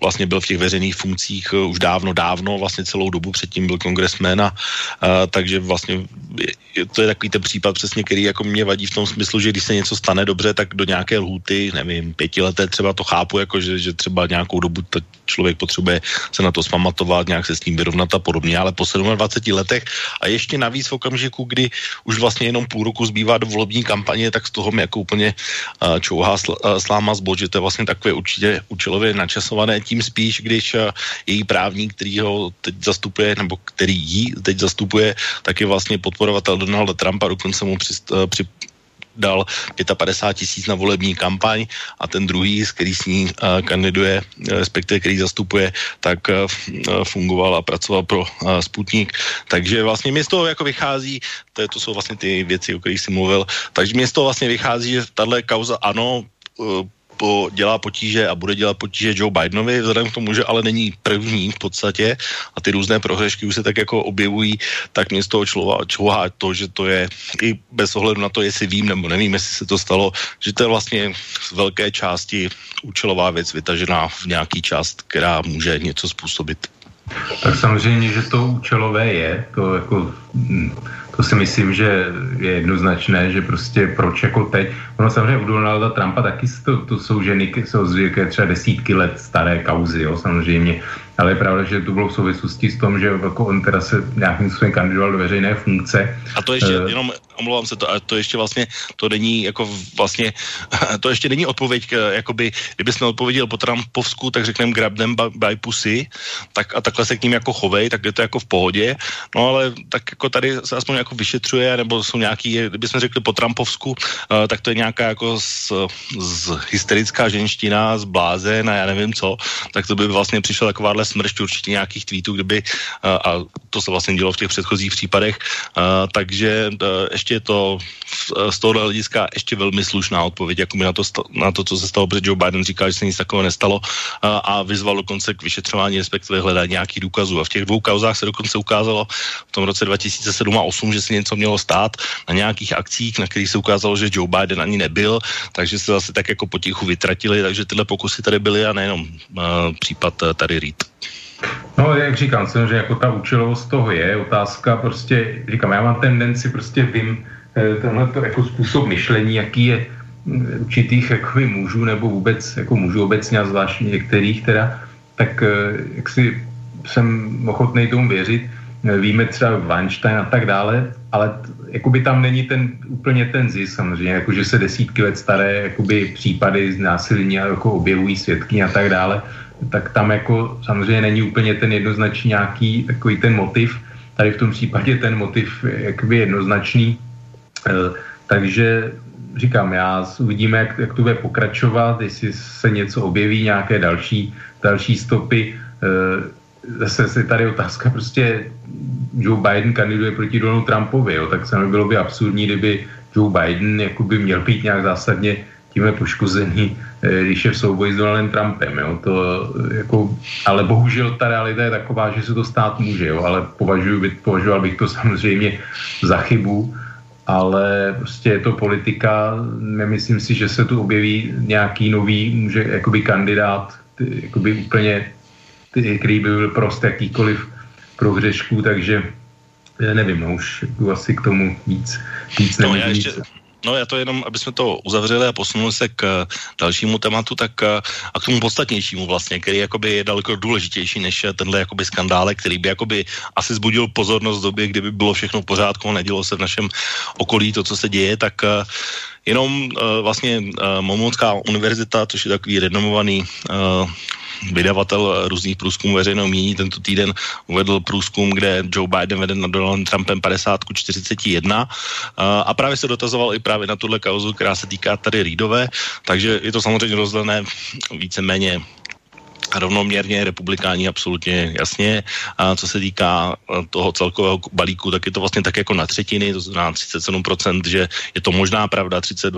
vlastně byl v těch veřejných funkcích už dávno, vlastně celou dobu předtím byl kongresmen a takže vlastně to je takový ten případ přesně, který jako mě vadí v tom smyslu, že když se něco stane dobře, tak do nějaké lhůty, nevím, 5leté třeba to chápu, jako že třeba nějakou dobu to člověk potřebuje se na to zpamatovat, nějak se s ním vyrovnat a podobně, ale po 27 letech a ještě navíc v okamžiku, kdy už vlastně jenom půl roku zbývá do volební kampaně, tak z toho mi jako úplně čouhá sláma z bot, že to je vlastně takové určitě účelově načasované, tím spíš, když její právník, který ho teď zastupuje, nebo který jí teď zastupuje, tak je vlastně podporovatel Donalda Trumpa, dokonce mu dal 55 000 na volební kampaň a ten druhý, který s ní kandiduje, respektive který zastupuje, tak fungoval a pracoval pro Sputnik. Takže vlastně mě z toho jako vychází, to jsou vlastně ty věci, o kterých jsi mluvil, takže mě z toho vlastně vychází, že tahle kauza ano, dělá potíže a bude dělat potíže Joe Bidenovi, vzhledem k tomu, že ale není první v podstatě a ty různé prohřešky už se tak jako objevují, tak mě z toho čouhá to, že to je i bez ohledu na to, jestli vím nebo nevím, jestli se to stalo, že to je vlastně z velké části účelová věc vytažená v nějaký část, která může něco způsobit. Tak samozřejmě, že to účelové je, to si myslím, že je jednoznačné, že prostě proč jako teď. Ono samozřejmě u Donalda Trumpa taky to jsou ženy, jsou zvyklé třeba desítky let staré kauzy, jo, samozřejmě. Ale je pravda, že to bylo v souvislosti s tom, že jako on teda se nějakým způsobem kandidoval do veřejné funkce. A to ještě, jenom omlouvám se, to ještě není odpověď, jakoby, kdyby jsi neodpověděl po Trumpovsku, tak řekneme grab them by pussy, tak a takhle se k ním jako chovej, tak je to jako v pohodě. No ale tak jako tady se aspoň jako vyšetřuje, nebo jsou nějaký, kdybychom řekli po Trumpovsku, tak to je nějaká jako z hysterická ženština, z blázen a já nevím co, tak to by vlastně přišla takováhle smršť určitě nějakých tweetů, kdyby, a to se vlastně dělo v těch předchozích případech, takže ještě je to z tohohle hlediska ještě velmi slušná odpověď, jako mi na to, co se stalo, protože Joe Biden říkal, že se nic takového nestalo a vyzval dokonce k vyšetřování, respektive hledání nějakých důkazů. A v těch dvou kauzách se dokonce ukázalo v tom roce 2007 a 2008, že se něco mělo stát na nějakých akcích, na kterých se ukázalo, že Joe Biden ani nebyl, takže se zase tak jako potichu vytratili, takže tyhle pokusy tady byly a nejenom případ tady Reed. No, jak říkám, samozřejmě, že jako ta účelovost toho je, otázka prostě, říkám, já mám tendenci, prostě vím tenhleto jako způsob myšlení, jaký je určitých jakoby mužů, nebo vůbec jako mužů obecně a zvláště některých teda, tak jak si jsem ochotnej tomu věřit, víme třeba Weinstein a tak dále, ale jakoby tam není ten úplně ten zisk samozřejmě, jakože se desítky let staré jakoby případy násilní jako objevují svědky a tak dále, tak tam jako samozřejmě není úplně ten jednoznačný nějaký takový ten motiv, tady v tom případě ten motiv jakoby jednoznačný, takže říkám, já uvidíme, jak to bude pokračovat, jestli se něco objeví, nějaké další stopy. Zase se tady otázka, prostě Joe Biden kandiduje proti Donaldu Trumpovi, jo, tak samozřejmě bylo by absurdní, kdyby Joe Biden jakoby měl být nějak zásadně tímhle poškozený, když je v souboji s Donaldem Trumpem, jo, to jako, ale bohužel ta realita je taková, že se to stát může, jo, ale považoval bych to samozřejmě za chybu, ale prostě je to politika, nemyslím si, že se tu objeví nějaký nový, může jakoby kandidát, jakoby úplně, který by byl prostě jakýkoliv prohřešků, takže nevím, no, už asi k tomu víc nemůžu říct. No ja to jenom, aby sme to uzavřeli a posunuli se k dalšímu tématu, tak a k tomu podstatnějšímu vlastně, který jakoby je daleko důležitější než tenhle jakoby skandálek, který by jakoby asi zbudil pozornost v době, kdyby bylo všechno v pořádku, nedělo se v našem okolí to, co se děje, tak jenom vlastně Momounská univerzita, což je takový renomovaný vydavatel různých průzkumů veřejného mínění, tento týden uvedl průzkum, kde Joe Biden vede nad Donaldem Trumpem 50-41 a právě se dotazoval i právě na tuhle kauzu, která se týká tady Readové, takže je to samozřejmě rozdělené víceméně rovnoměrně, republikáni absolutně jasně. A co se týká toho celkového balíku, tak je to vlastně tak jako na třetiny, to znamená 37%, že je to možná pravda, 32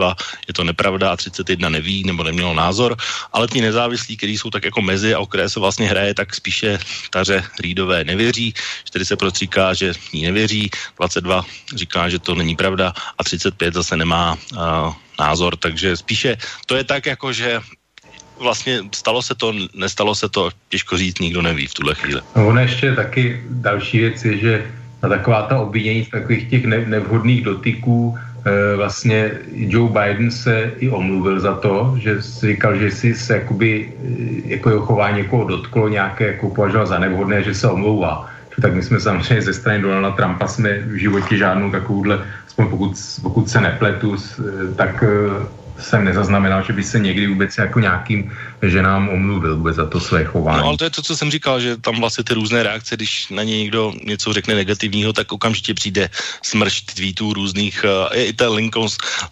je to nepravda a 31 neví nebo nemělo názor, ale ti nezávislí, kteří jsou tak jako mezi a o které se vlastně hraje, tak spíše Taře Readové nevěří, 40% říká, že jí nevěří, 22 říká, že to není pravda a 35 zase nemá názor, takže spíše to je tak jako, že vlastně stalo se to, nestalo se to, těžko říct, nikdo neví v tuhle chvíli. No ono ještě taky další věc je, že na taková ta obvinění z takových těch nevhodných dotyků vlastně Joe Biden se i omluvil za to, že říkal, že si se jakoby, jako jeho chování někoho dotklo, nějaké jako považoval za nevhodné, že se omlouvá. Tak my jsme samozřejmě ze strany Donalda Trumpa jsme v životě žádnou takovouhle, aspoň pokud se nepletu, tak jsem nezaznamenal, že by se někdy vůbec jako nějakým ženám omluvil vůbec za to své chování. No ale to je to, co jsem říkal, že tam vlastně ty různé reakce, když na ně někdo něco řekne negativního, tak okamžitě přijde smršť tweetů různých. I ten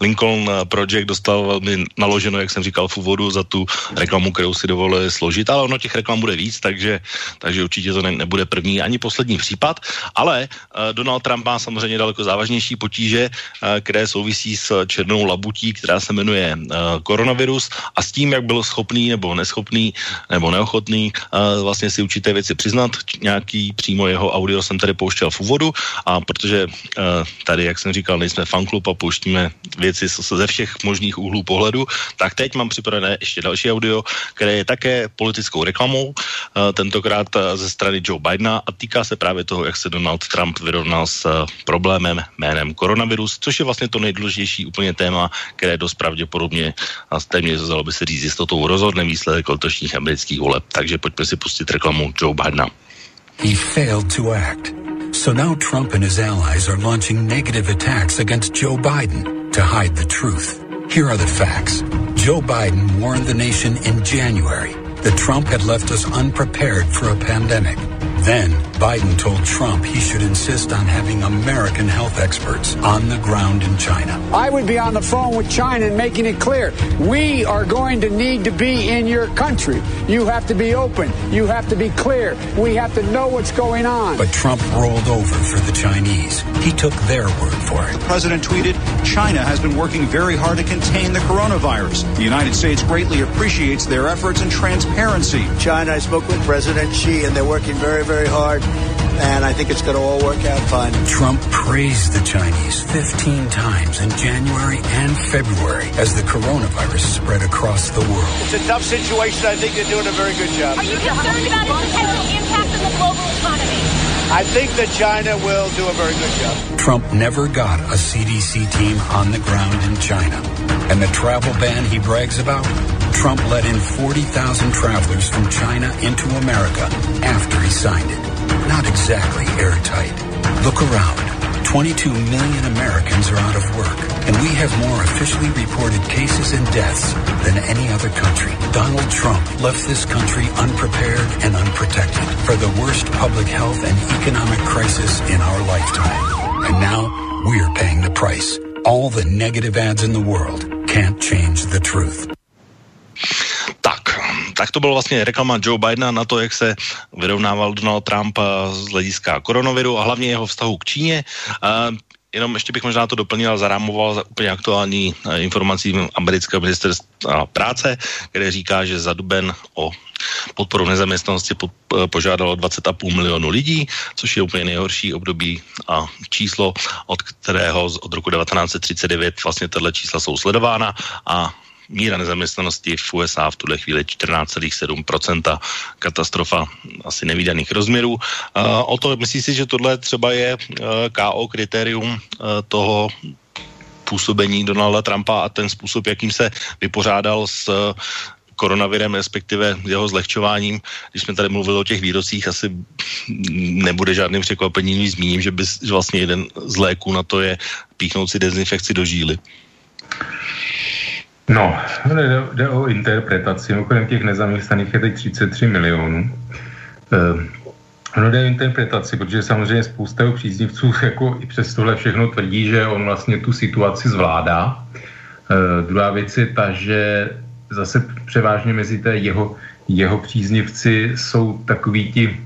Lincoln Project dostal velmi naloženo, jak jsem říkal v úvodu, za tu reklamu, kterou si dovolili složit, ale ono těch reklam bude víc, takže určitě to nebude první ani poslední případ, ale Donald Trump má samozřejmě daleko závažnější potíže, které souvisí s černou labutí, která se jmenuje koronavirus a s tím, jak byl schopný nebo neschopný nebo neochotný vlastně si určité věci přiznat. Nějaký přímo jeho audio jsem tady pouštěl v úvodu a protože tady, jak jsem říkal, nejsme fanklub a pouštíme věci ze všech možných úhlů pohledu, tak teď mám připravené ještě další audio, které je také politickou reklamou, tentokrát ze strany Joe Bidena a týká se právě toho, jak se Donald Trump vyrovnal s problémem jménem koronavirus, což je vlastně to nejdůležitější úplně téma, které dost pravděpodobně a téměř zdalo by se říct jistotou rozhodne výsledek letošních amerických voleb. Takže pojďme si pustit reklamu Joe Bidena. He failed to act. So now Trump and his allies are launching negative attacks against Joe Biden to hide the truth. Here are the facts. Joe Biden warned the nation in January that Trump had left us unprepared for a pandemic. Then Biden told Trump he should insist on having American health experts on the ground in China. I would be on the phone with China and making it clear, we are going to need to be in your country. You have to be open. You have to be clear. We have to know what's going on. But Trump rolled over for the Chinese. He took their word for it. The president tweeted, China has been working very hard to contain the coronavirus. The United States greatly appreciates their efforts and transparency. China, I spoke with President Xi, and they're working very, very hard. And I think it's going to all work out fine. Trump praised the Chinese 15 times in January and February as the coronavirus spread across the world. It's a tough situation. I think they're doing a very good job. Are you concerned about its potential impact on the global economy? I think that China will do a very good job. Trump never got a CDC team on the ground in China. And the travel ban he brags about? Trump let in 40,000 travelers from China into America after he signed it. Not exactly airtight. Look around. 22 million Americans are out of work, and we have more officially reported cases and deaths than any other country. Donald Trump left this country unprepared and unprotected for the worst public health and economic crisis in our lifetime. And now we're paying the price. All the negative ads in the world can't change the truth. Tak to bolo vlastne reklama Joe Bidena na to, jak se vyrovnával Donald Trump z hlediska koronaviru a hlavně jeho vztahu k Číně. Jenom ještě bych možná to doplnil a zarámoval za úplně aktuální informací amerického ministerstva práce, které říká, že za duben o podporu nezaměstnanosti požádalo 20,5 milionu lidí, což je úplně nejhorší období a číslo, od kterého od roku 1939 vlastně tato čísla jsou sledována a míra nezaměstnanosti v USA v tuhle chvíli 14,7%. Katastrofa asi nevídaných rozměrů. O to myslí si, že tohle třeba je KO kritérium toho působení Donalda Trumpa a ten způsob, jakým se vypořádal s koronavirem, respektive jeho zlehčováním. Když jsme tady mluvili o těch výrocích, asi nebude žádným překvapením, když zmíním, že vlastně jeden z léků na to je píchnout si dezinfekci do žíly. No, jde o interpretaci. Okrem těch nezaměstnaných je teď 33 milionů. Jde o interpretaci, protože samozřejmě spousta jeho příznivců jako i přes tohle všechno tvrdí, že on vlastně tu situaci zvládá. Druhá věc je ta, že zase převážně mezi té jeho příznivci jsou takoví ti,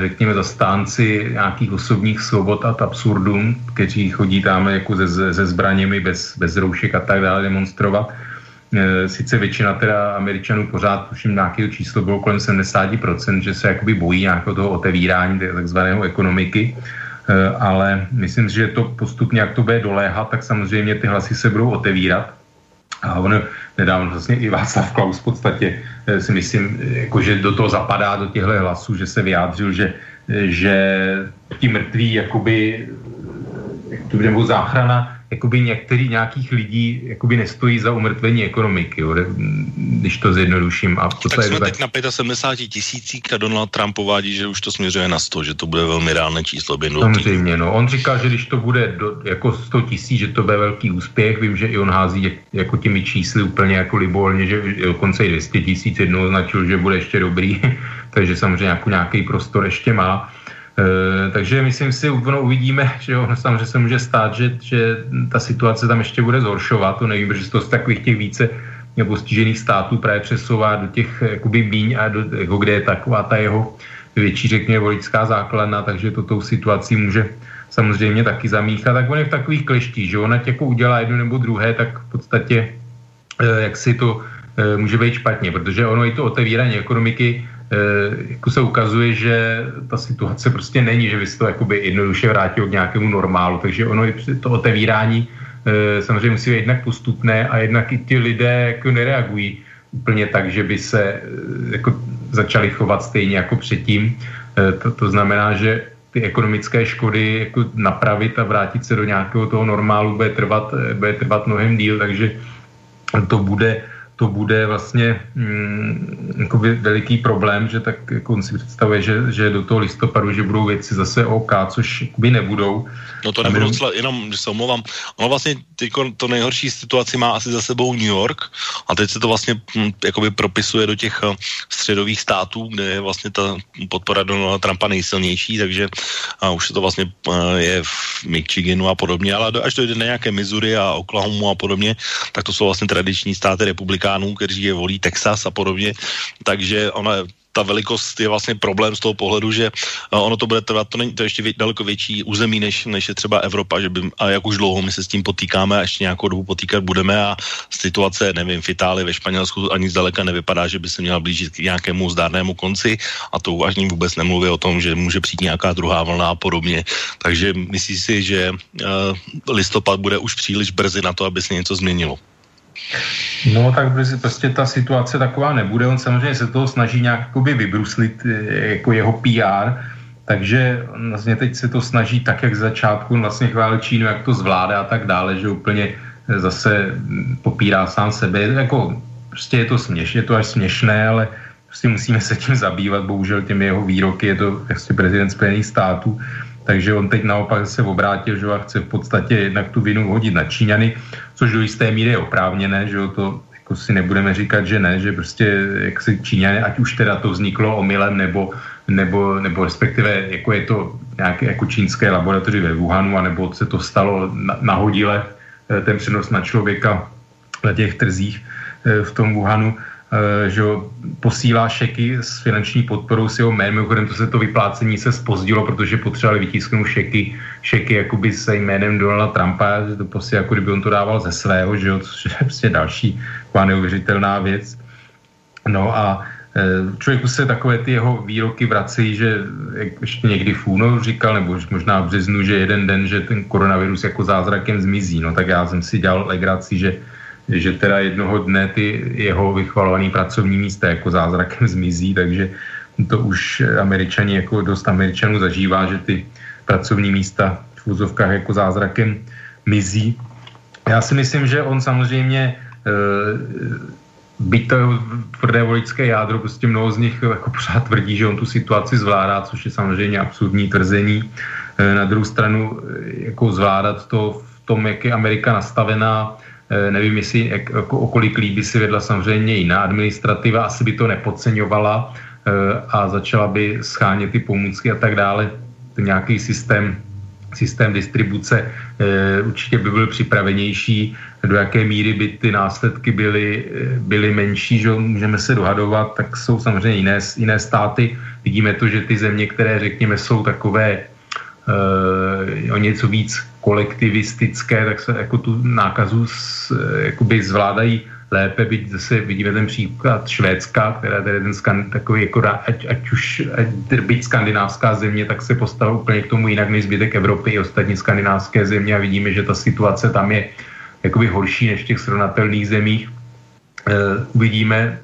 řekněme, zastánci nějakých osobních svobod a absurdům, kteří chodí tam jako se zbraněmi bez roušek a tak dále demonstrovat. Sice většina teda Američanů pořád, tuším nějakého číslo bylo kolem 70%, že se jakoby bojí nějakého toho otevírání takzvaného ekonomiky, ale myslím, že to postupně, jak to bude doléhat, tak samozřejmě ty hlasy se budou otevírat. A on nedávno vlastně i Václav Klaus v podstatě si myslím, že do toho zapadá, do těchto hlasů, že se vyjádřil, že ti mrtví, jakoby, nebo záchrana, jakoby nějakých lidí jakoby nestojí za umrtvení ekonomiky, jo, když to zjednoduším. A to tak jsme teď na 75 000 a Donald Trump uvádí, že už to směřuje na 100, že to bude velmi reálné číslo. Samozřejmě, no. On říká, že když to bude jako 100 000, že to bude velký úspěch. Vím, že i on hází jako těmi čísly úplně jako libovolně, že dokonce i 200 000 jednou označil, že bude ještě dobrý, takže samozřejmě jako nějaký prostor ještě má. Takže myslím si, ono uvidíme, že ono samozřejmě se může stát, že ta situace tam ještě bude zhoršovat. To nevím, protože to z takových těch více postižených států právě přesouvá do těch jakoby míň a do, jako kde je taková ta jeho větší, řekněme, voličská základna, takže to tou situací může samozřejmě taky zamíchat. Tak on je v takových kleštích, že ona jako udělá jedno nebo druhé, tak v podstatě jak si to může být špatně, protože ono i to otevírání ekonomiky jako se ukazuje, že ta situace prostě není, že by se to jakoby jednoduše vrátilo k nějakému normálu, takže ono i to otevírání samozřejmě musí být jednak postupné a jednak i ti lidé jako nereagují úplně tak, že by se jako začali chovat stejně jako předtím. To znamená, že ty ekonomické škody jako napravit a vrátit se do nějakého toho normálu bude trvat mnohem díl, takže to bude to bude vlastně veliký problém, že tak jako on si představuje, že do toho listopadu, že budou věci zase OK, což nebudou. No to nebudou celé, jenom, že se omlouvám, ono vlastně to nejhorší situaci má asi za sebou New York a teď se to vlastně jakoby propisuje do těch středových států, kde je vlastně ta podpora Donalda Trumpa nejsilnější, takže a už se to vlastně je v Michiganu a podobně, ale až dojde na nějaké Missouri a Oklahomu a podobně, tak to jsou vlastně tradiční státy republikánů, kteří je volí Texas a podobně, takže ona ta velikost je vlastně problém z toho pohledu, že ono to bude trvat, to není to ještě daleko větší území, než je třeba Evropa, že by, a jak už dlouho my se s tím potýkáme a ještě nějakou dobu potýkat budeme a situace, nevím, v Itálii, ve Španělsku ani zdaleka nevypadá, že by se měla blížit k nějakému zdárnému konci a to už ani vůbec nemluví o tom, že může přijít nějaká druhá vlna a podobně. Takže myslím si, že listopad bude už příliš brzy na to, aby se něco změnilo. No tak prostě ta situace taková nebude, on samozřejmě se toho snaží nějak vybruslit jako jeho PR, takže vlastně teď se to snaží tak, jak začátku vlastně chválil Čínu, jak to zvládá a tak dále, že úplně zase popírá sám sebe, jako prostě je to směšné, je to až směšné, ale prostě musíme se tím zabývat, bohužel těmi jeho výroky, je to prostě prezident Spojených států. Takže on teď naopak se obrátil, že chce v podstatě jednak tu vinu hodit na Číňany, což do jisté míry je oprávněné, že to jako si nebudeme říkat, že ne, že prostě jak se Číňany, ať už teda to vzniklo omylem nebo respektive jako je to nějaké jako čínské laboratoři ve Wuhanu, anebo se to stalo nahodile ten přenos na člověka na těch trzích v tom Wuhanu, že posílá šeky s finanční podporou s jeho jménem, mimochodem to se to vyplácení se spozdilo, protože potřebovali vytisknout šeky jakoby se jménem Donalda Trumpa, že to prostě jako kdyby on to dával ze svého, že jo, což je prostě další taková neuvěřitelná věc. No a člověku se takové ty jeho výroky vrací, že ještě někdy v únoru říkal, nebo možná v březnu, že jeden den, že ten koronavirus jako zázrakem zmizí, no tak já jsem si dělal legraci, že teda jednoho dne ty jeho vychvalovaný pracovní místa jako zázrakem zmizí, takže to už Američani, jako dost Američanů zažívá, že ty pracovní místa v úzovkách jako zázrakem mizí. Já si myslím, že on samozřejmě byť to tvrdé voličské jádro, prostě mnoho z nich jako pořád tvrdí, že on tu situaci zvládá, což je samozřejmě absurdní tvrzení. Na druhou stranu jako zvládat to v tom, jak je Amerika nastavená, nevím, jestli o kolik líbí si vedla samozřejmě jiná administrativa, asi by to nepodceňovala a začala by schánět ty pomůcky a tak dále. Nějaký systém distribuce určitě by byl připravenější, do jaké míry by ty následky byly menší, že můžeme se dohadovat, tak jsou samozřejmě jiné státy. Vidíme to, že ty země, které řekněme jsou takové o něco víc kolektivistické, tak se jako tu nákazu zvládají lépe, byť zase vidíme ten příklad Švédska, která tady ten takový jako ať byť skandinávská země, tak se postavila úplně k tomu jinak než zbytek Evropy i ostatní skandinávské země a vidíme, že ta situace tam je jakoby horší než v těch srovnatelných zemích. Uvidíme,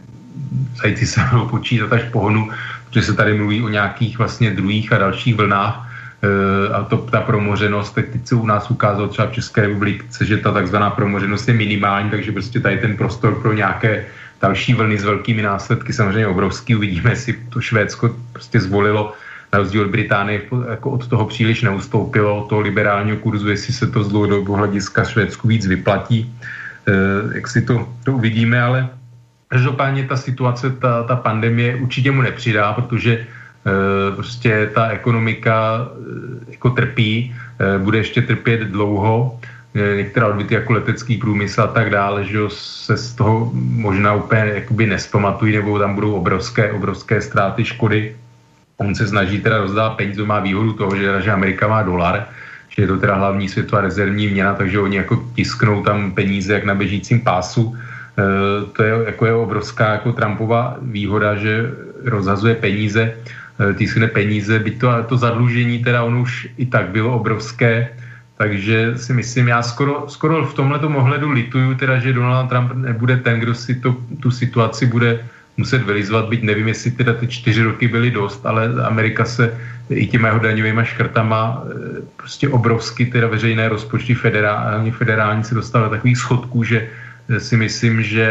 zajci se budou počítat až pohonu, protože se tady mluví o nějakých vlastně druhých a dalších vlnách, a ta promořenost, tak teď se u nás ukázalo třeba v České republice, že ta takzvaná promořenost je minimální, takže prostě tady ten prostor pro nějaké další vlny s velkými následky samozřejmě obrovský. Uvidíme, jestli to Švédsko prostě zvolilo, na rozdíl od Británie, jako od toho příliš neustoupilo, od toho liberálního kurzu, jestli se to z dlouhodobého hlediska Švédsku víc vyplatí, jak si to uvidíme, ale každopádně ta situace, ta pandemie určitě mu nepřidá, protože prostě ta ekonomika jako trpí, bude ještě trpět dlouho, některá odvětví jako letecký průmysl a tak dále, že se z toho možná úplně nespamatují, nebo tam budou obrovské ztráty, škody. On se snaží teda rozdávat peníze, má výhodu toho, že Amerika má dolar, že je to teda hlavní světová rezervní měna, takže oni jako tisknou tam peníze jak na běžícím pásu. To je jako je obrovská jako Trumpova výhoda, že rozhazuje peníze, tiskne peníze, byť to zadlužení teda ono už i tak bylo obrovské, takže si myslím, já skoro v tomhletom ohledu lituju teda, že Donald Trump nebude ten, kdo si tu situaci bude muset vylizvat, byť nevím, jestli teda ty 4 roky byly dost, ale Amerika se i těma jeho daňovýma škrtama prostě obrovsky teda veřejné rozpočty federální se dostala takových schodků, že si myslím, že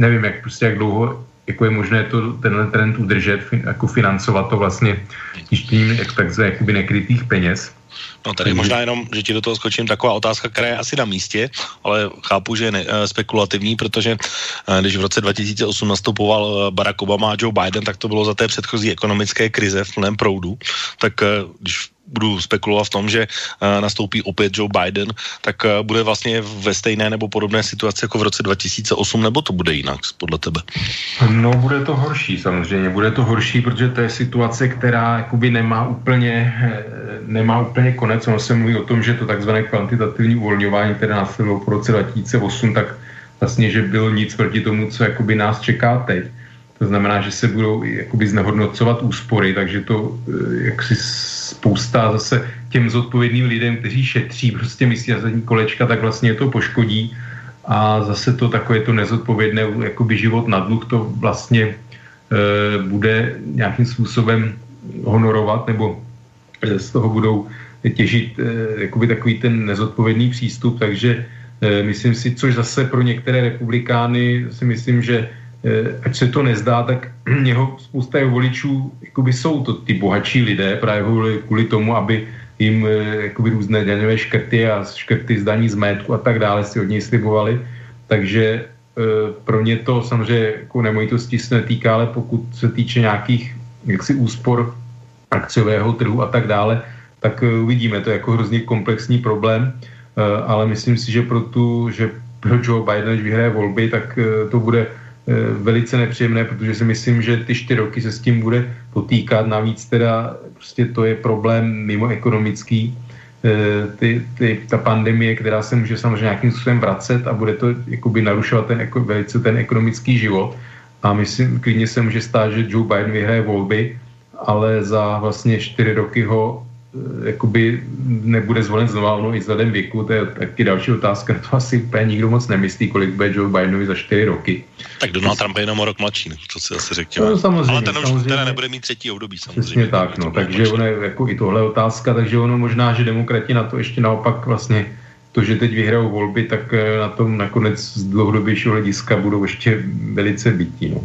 nevím, jak dlouho jako je možné to, tenhle trend udržet, jako financovat to vlastně tištěním takzvaně nekrytých peněz. No tady možná jenom, že ti do toho skočím, taková otázka, která je asi na místě, ale chápu, že je spekulativní, protože když v roce 2008 nastupoval Barack Obama a Joe Biden, tak to bylo za té předchozí ekonomické krize v plném proudu, tak když budu spekulovat v tom, že nastoupí opět Joe Biden, tak bude vlastně ve stejné nebo podobné situaci jako v roce 2008, nebo to bude jinak podle tebe? No, bude to horší samozřejmě, bude to horší, protože to je situace, která jakoby nemá úplně konec. Ono se mluví o tom, že to takzvané kvantitativní uvolňování, které následovalo po roce 2008, tak vlastně, že bylo nic proti tomu, co jakoby nás čeká teď. To znamená, že se budou jakoby znehodnocovat úspory, takže to jaksi spousta zase těm zodpovědným lidem, kteří šetří, prostě myslí na zadní kolečka, tak vlastně to poškodí a zase to takové to nezodpovědné jakoby život na dluh to vlastně bude nějakým způsobem honorovat, nebo z toho budou těžit jakoby takový ten nezodpovědný přístup, takže myslím si, což zase pro některé republikány si myslím, že ať se to nezdá, tak jeho spousta jeho voličů jakoby jsou to ty bohatší lidé právě kvůli tomu, aby jim jakoby různé daňové škrty a škrty z daní z majetku a tak dále si od něj slibovali, takže pro ně to samozřejmě jako nemovitosti se netýká, ale pokud se týče nějakých jaksi úspor akciového trhu a tak dále, tak uvidíme, to je jako hrozně komplexní problém, ale myslím si, že pro Joe Biden, když vyhraje volby, tak to bude velice nepříjemné, protože si myslím, že ty 4 roky se s tím bude potýkat, navíc teda prostě to je problém mimo ekonomický, ta pandemie, která se může samozřejmě nějakým způsobem vracet a bude to jakoby narušovat velice ten ekonomický život a myslím, klidně se může stát, že Joe Biden vyhraje volby, ale za vlastně 4 roky ho jakoby nebude zvolen znova, ono i vzhledem věku, to je taky další otázka, to asi úplně nikdo moc nemyslí, kolik bude Joe Bidenovi za 4 roky. Tak Donald Trump je jenom o rok mladší, to si asi řekněme. No, ale ten už teda nebude mít 3. období samozřejmě. Přesně tak, no, takže ono je jako i tohle otázka, takže ono možná, že demokrati na to ještě naopak vlastně to, že teď vyhrajou volby, tak na tom nakonec z dlouhodobějšího hlediska budou ještě velice bytí, no.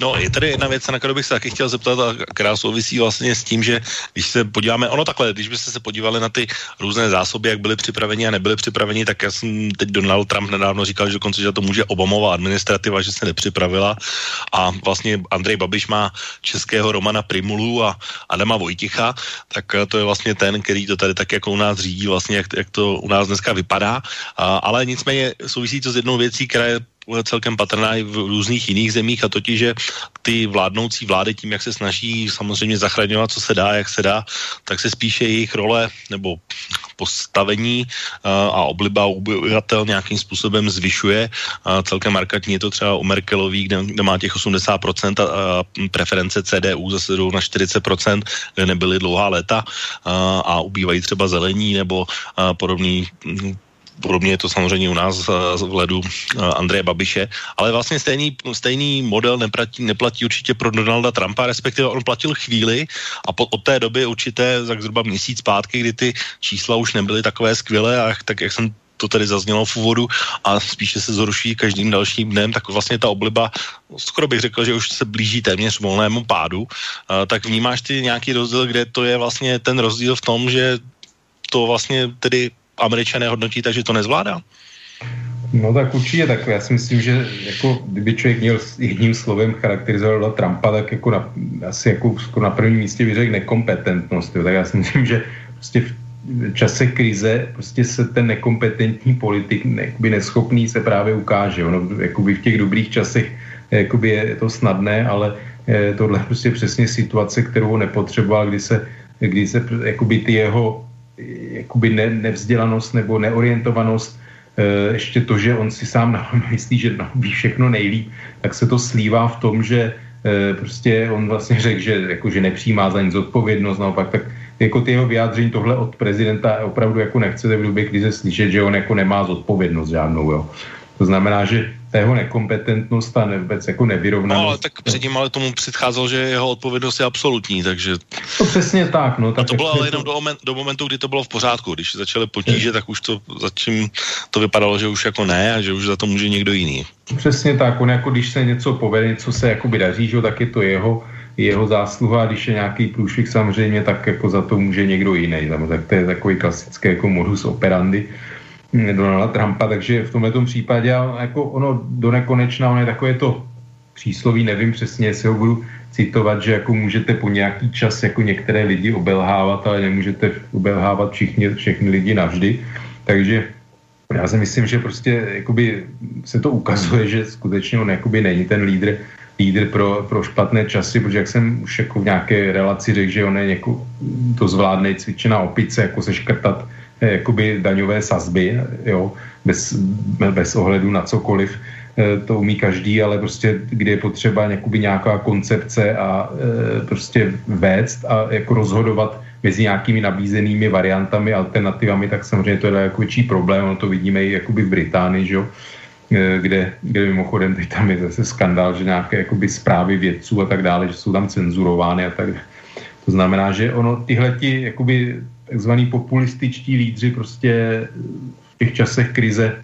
No, je tady jedna věc, na kterou bych se taky chtěl zeptat, a která souvisí vlastně s tím, že když se podíváme, ono takhle, když byste se podívali na ty různé zásoby, jak byly připraveni a nebyly připraveni, tak já jsem teď Donald Trump nedávno říkal, že dokonce, že to může Obamova administrativa, že se nepřipravila a vlastně Andrej Babiš má českého Romana Prymulu a Adama Vojticha, tak to je vlastně ten, který to tady tak jako u nás řídí, vlastně jak to u nás dneska vypadá, ale nicméně souvisí to s jednou věcí, která je celkem patrná i v různých jiných zemích a totiž, že ty vládnoucí vlády tím, jak se snaží samozřejmě zachraňovat, co se dá, jak se dá, tak se spíše jejich role nebo postavení a obliba obyvatel nějakým způsobem zvyšuje. Celkem markantní je to třeba u Merkelový, kde má těch 80% a preference CDU zase jdou na 40%, kde nebyly dlouhá léta a ubývají třeba zelení nebo podobný. Podobně je to samozřejmě u nás v ledu Andreje Babiše, ale vlastně stejný model neplatí určitě pro Donalda Trumpa, respektive on platil chvíli a od té doby určité, tak zhruba měsíc zpátky, kdy ty čísla už nebyly takové skvělé a tak, jak jsem to tady zaznělo v úvodu a spíše se zhorší každým dalším dnem, tak vlastně ta obliba, skoro bych řekl, že už se blíží téměř volnému pádu, tak vnímáš ty nějaký rozdíl, kde to je vlastně ten rozdíl v tom, že to vlastně tedy Američané hodnotí, takže to nezvládá? No tak určitě takhle. Já si myslím, že jako kdyby člověk měl jedním slovem charakterizoval Trumpa, tak jako asi jako na prvním místě bych řekl nekompetentnost. Jo. Tak já si myslím, že prostě v čase krize prostě se ten nekompetentní politik neschopný se právě ukáže. Ono jakoby v těch dobrých časech jakoby je to snadné, ale tohle prostě přesně situace, kterou nepotřeboval, kdy se jakoby ty jeho jakoby nevzdělanost nebo neorientovanost, ještě to, že on si sám myslí, že ví všechno nejlíp, tak se to slívá v tom, že prostě on vlastně řekl, že, jako, že nepřijímá za nic odpovědnost, naopak tak jako ty jeho vyjádření tohle od prezidenta opravdu jako nechcete v době krize slyšet, že on jako nemá zodpovědnost žádnou, jo. To znamená, že ta jeho nekompetentnost a vůbec jako nevyrovnanost. No, ale tak předtím ale tomu předcházelo, že jeho odpovědnost je absolutní, takže... To přesně tak, no. Tak a to bylo ale jenom do momentu, kdy to bylo v pořádku. Když začaly potíže, tak už to začím to vypadalo, že už jako ne a že už za to může někdo jiný. Přesně tak, on jako když se něco povede, co se jakoby daří, že, tak je to jeho zásluha, když je nějaký průšvih samozřejmě, tak jako za to může někdo jiný. Tak to je takový klasický jako modus operandi Donalda Trumpa, takže v tomto případě jako ono do nekonečna, ono je takové to přísloví, nevím přesně, jestli ho budu citovat, že jako můžete po nějaký čas jako některé lidi obelhávat, ale nemůžete obelhávat všechny lidi navždy, takže já si myslím, že prostě jakoby se to ukazuje, že skutečně on jakoby není ten lídr pro špatné časy, protože jak jsem už jako v nějaké relaci řekl, že on je jako to zvládne cvičená opice, jako se škrtat jakoby daňové sazby, jo, bez ohledu na cokoliv, to umí každý, ale prostě, kde je potřeba nějaká koncepce a prostě vést a jako rozhodovat mezi nějakými nabízenými variantami, alternativami, tak samozřejmě to je jako větší problém, no to vidíme i jakoby v Británii, že jo, kde mimochodem teď tam je zase skandál, že nějaké jakoby zprávy vědců a tak dále, že jsou tam cenzurovány a tak dále. To znamená, že ono tyhleti jakoby takzvaný populističtí lídři prostě v těch časech krize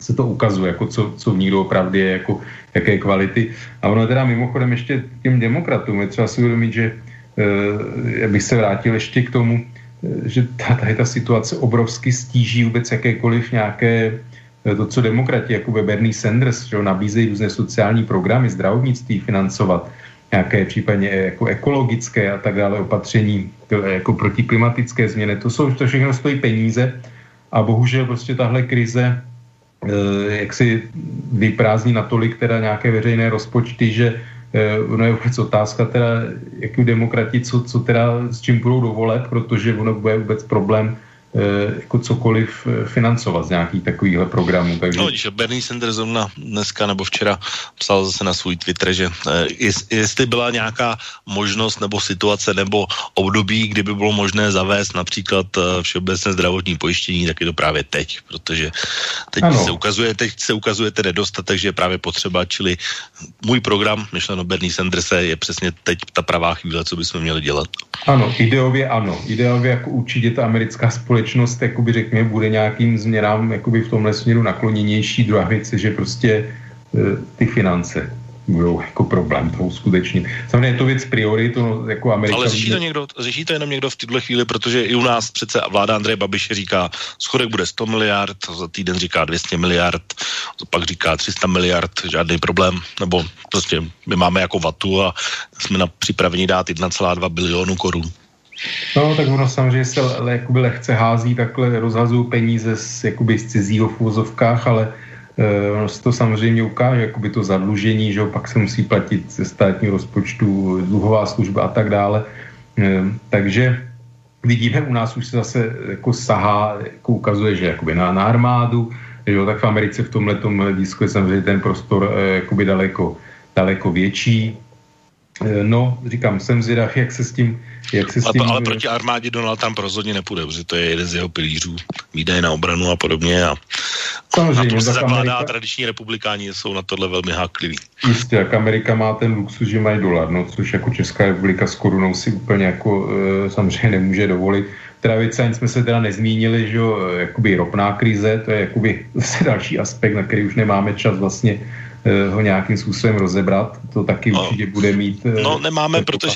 se to ukazuje, jako co v nich opravdu je, jako jaké kvality. A ono teda mimochodem ještě těm demokratům je třeba si uvědomit, že abych se vrátil ještě k tomu, že tady ta situace obrovsky stíží vůbec jakékoliv nějaké to, co demokrati, jako Bernie Sanders, že nabízejí různé sociální programy, zdravotnictví financovat, nějaké případně jako ekologické a tak dále opatření, jako proti klimatické změny. To všechno stojí peníze a bohužel prostě tahle krize jak si vyprázdní natolik teda nějaké veřejné rozpočty, že ono je vůbec otázka teda, jaký demokrati, co teda s čím budou dovolit, protože ono bude vůbec problém jako cokoliv financovat z nějakých takovýchhle programů. Takže... No, když Bernie Sanders zrovna dneska nebo včera psal zase na svůj Twitter, že jestli byla nějaká možnost nebo situace nebo období, kdyby bylo možné zavést například všeobecné zdravotní pojištění, tak je to právě teď, protože teď se ukazuje ten nedostatek, že je právě potřeba, čili můj program, myšleno Bernie Sanders, je přesně teď ta pravá chvíle, co bychom měli dělat. Ano, ideově jako určitě ta americká společnost, jakoby řekněme, bude nějakým změnám jakoby v tomhle směru nakloněnější. Druhá věc je, že prostě ty finance budou jako problém toho uskutečnit. Samozřejmě je to věc priorit, jako Amerika... Ale řeší to jenom někdo v této chvíli, protože i u nás přece vláda Andreje Babiše říká, schodek bude 100 miliard, za týden říká 200 miliard, pak říká 300 miliard, žádný problém, nebo prostě my máme jako vatu a jsme na připravení dát 1,2 bilionu korun. No, tak ono samozřejmě se jakoby lehce hází, takhle rozhazují peníze z cizího v úvozovkách, ale ono se to samozřejmě ukáže, jakoby to zadlužení, že pak se musí platit ze státního rozpočtu, dluhová služba a tak dále. Takže vidíme, u nás už se zase jako sahá, jako ukazuje, že jakoby na armádu, že tak v Americe v tomhletom hledisku je samozřejmě ten prostor jakoby daleko větší. No, říkám, jsem zvědav, jak se s tím... Ale proti armádě Donald Trump rozhodně nepůjde, protože to je jeden z jeho pilířů, výdaje na obranu a podobně a samozřejmě, na tom se zakládá Amerika... tradiční republikáni jsou na tohle velmi hákliví. Jistě, jak Amerika má ten luxus, že mají dolar, no, což jako Česká republika s korunou si úplně jako samozřejmě nemůže dovolit. Teda věc, ani jsme se teda nezmínili, že jo, jakoby ropná krize, to je jakoby zase další aspekt, na který už nemáme čas vlastně ho nějakým způsobem rozebrat, to taky určitě bude mít... No nemáme, protože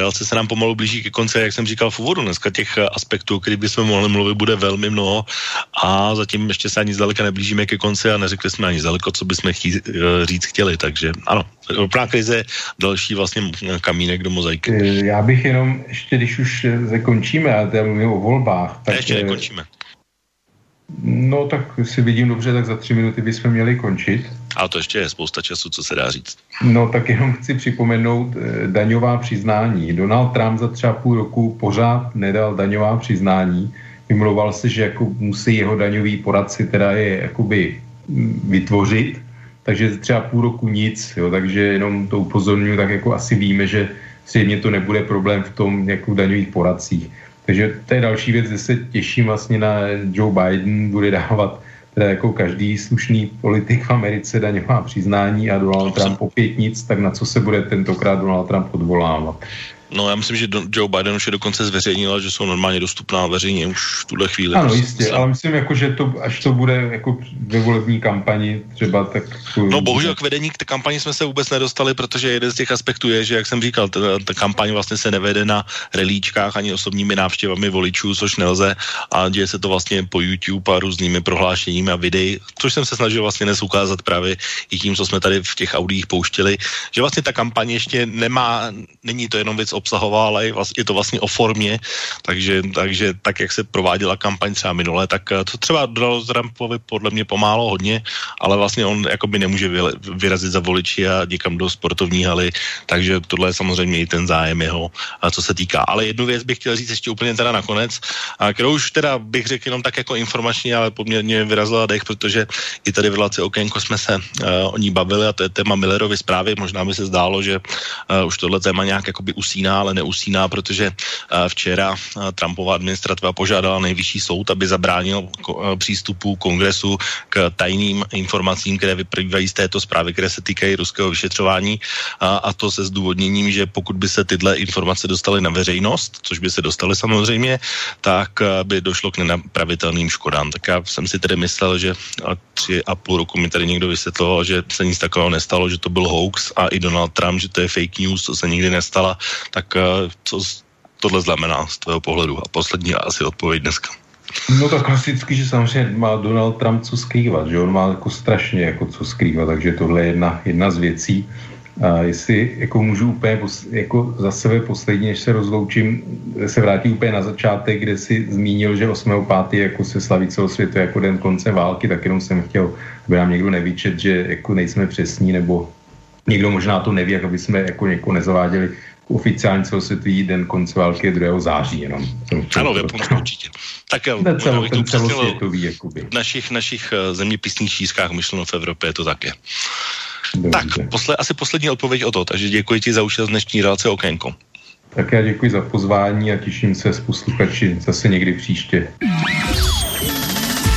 relace se nám pomalu blíží ke konci, jak jsem říkal v úvodu, dneska těch aspektů, o kterých bychom mohli mluvit, bude velmi mnoho a zatím ještě se ani zdaleka neblížíme ke konci a neřekli jsme ani zdaleko, co bychom říct chtěli, takže ano, ropná krize, další vlastně kamínek do mozaiky. Já bych jenom, ještě když už zakončíme, ale to já mluvím o volbách, tak... Ještě nekončíme. No tak si vidím dobře, tak za 3 minuty bychom měli končit. A to ještě je spousta času, co se dá říct. No tak jenom chci připomenout daňová přiznání. Donald Trump za třeba půl roku pořád nedal daňová přiznání. Vymlouval se, že jako musí jeho daňový poradci teda je jakoby vytvořit, takže třeba půl roku nic, jo, takže jenom to upozorňuji, tak jako asi víme, že zřejmě to nebude problém v tom jako daňových poradcích. Takže to je další věc, kde se těším vlastně na Joe Biden, bude dávat teda jako každý slušný politik v Americe daňová přiznání a Donald Trump opět nic, tak na co se bude tentokrát Donald Trump odvolávat? No, já myslím, že Joe Biden už je dokonce zveřejnila, že jsou normálně dostupná veřejně už v tuhle chvíli. Ano, jistě, ale myslím, jako, že to, až to bude jako ve volební kampani třeba tak... No bohužel k vedení k té kampani jsme se vůbec nedostali, protože jeden z těch aspektů je, že jak jsem říkal, ta kampaň vlastně se nevede na relíčkách ani osobními návštěvami voličů, což nelze, a děje se to vlastně po YouTube a různými prohlášeními a videí, což jsem se snažil vlastně dnes ukázat právě i tím, co jsme tady v těch audiích pouštili, že vlastně ta kampaň ještě nemá, není to jenom věc obsahová, ale je to vlastně o formě, takže tak, jak se prováděla kampaň třeba minule, tak to třeba Donald Trumpovi podle mě pomálo hodně, ale vlastně on jakoby nemůže vyrazit za voliči a někam do sportovní haly, takže tohle je samozřejmě i ten zájem jeho, co se týká. Ale jednu věc bych chtěl říct ještě úplně teda nakonec, kterou už teda bych řekl jenom tak jako informačně, ale poměrně vyrazila dech, protože i tady v relaci Okénko jsme se o ní bavili a to je téma Millerovy zprávy. Možná by se zdálo, že už tohle téma nějak jakoby usíná, ale neusíná, protože včera Trumpova administrativa požádala nejvyšší soud, aby zabránil přístupu kongresu k tajným informacím, které vyplývají z této zprávy, které se týkají ruského vyšetřování, a to se zdůvodněním, že pokud by se tyhle informace dostaly na veřejnost, což by se dostaly samozřejmě, tak by došlo k nenapravitelným škodám. Tak já jsem si tedy myslel, že 3,5 roku mi tady někdo vysvětloval, že se nic takového nestalo, že to byl hoax, a i Donald Trump, že to je fake news, to se nikdy nestala. Tak co tohle znamená z tvého pohledu? A poslední asi odpověď dneska. No tak klasicky, že samozřejmě má Donald Trump co skrývat, že on má jako strašně jako co skrývat, takže tohle je jedna z věcí. A jestli jako můžu úplně jako za sebe posledně, než se rozloučím, se vrátím úplně na začátek, kde si zmínil, že 8.5. jako se slaví celosvětově jako den konce války, tak jenom jsem chtěl, aby nám někdo nevyčet, že jako nejsme přesní, nebo někdo možná to neví, jak aby jsme jako někoho nezaváděli. Oficiálně celosvětový den konce války 2. září jenom. Ano, v Japonsku určitě. Tak já bych to upřesnil, v našich zeměpisných šířkách myšleno v Evropě je to také. Tak, asi poslední odpověď o to, takže děkuji ti za účast dnešní relace Okénko. Tak já děkuji za pozvání a těším se s posluchači zase někdy příště.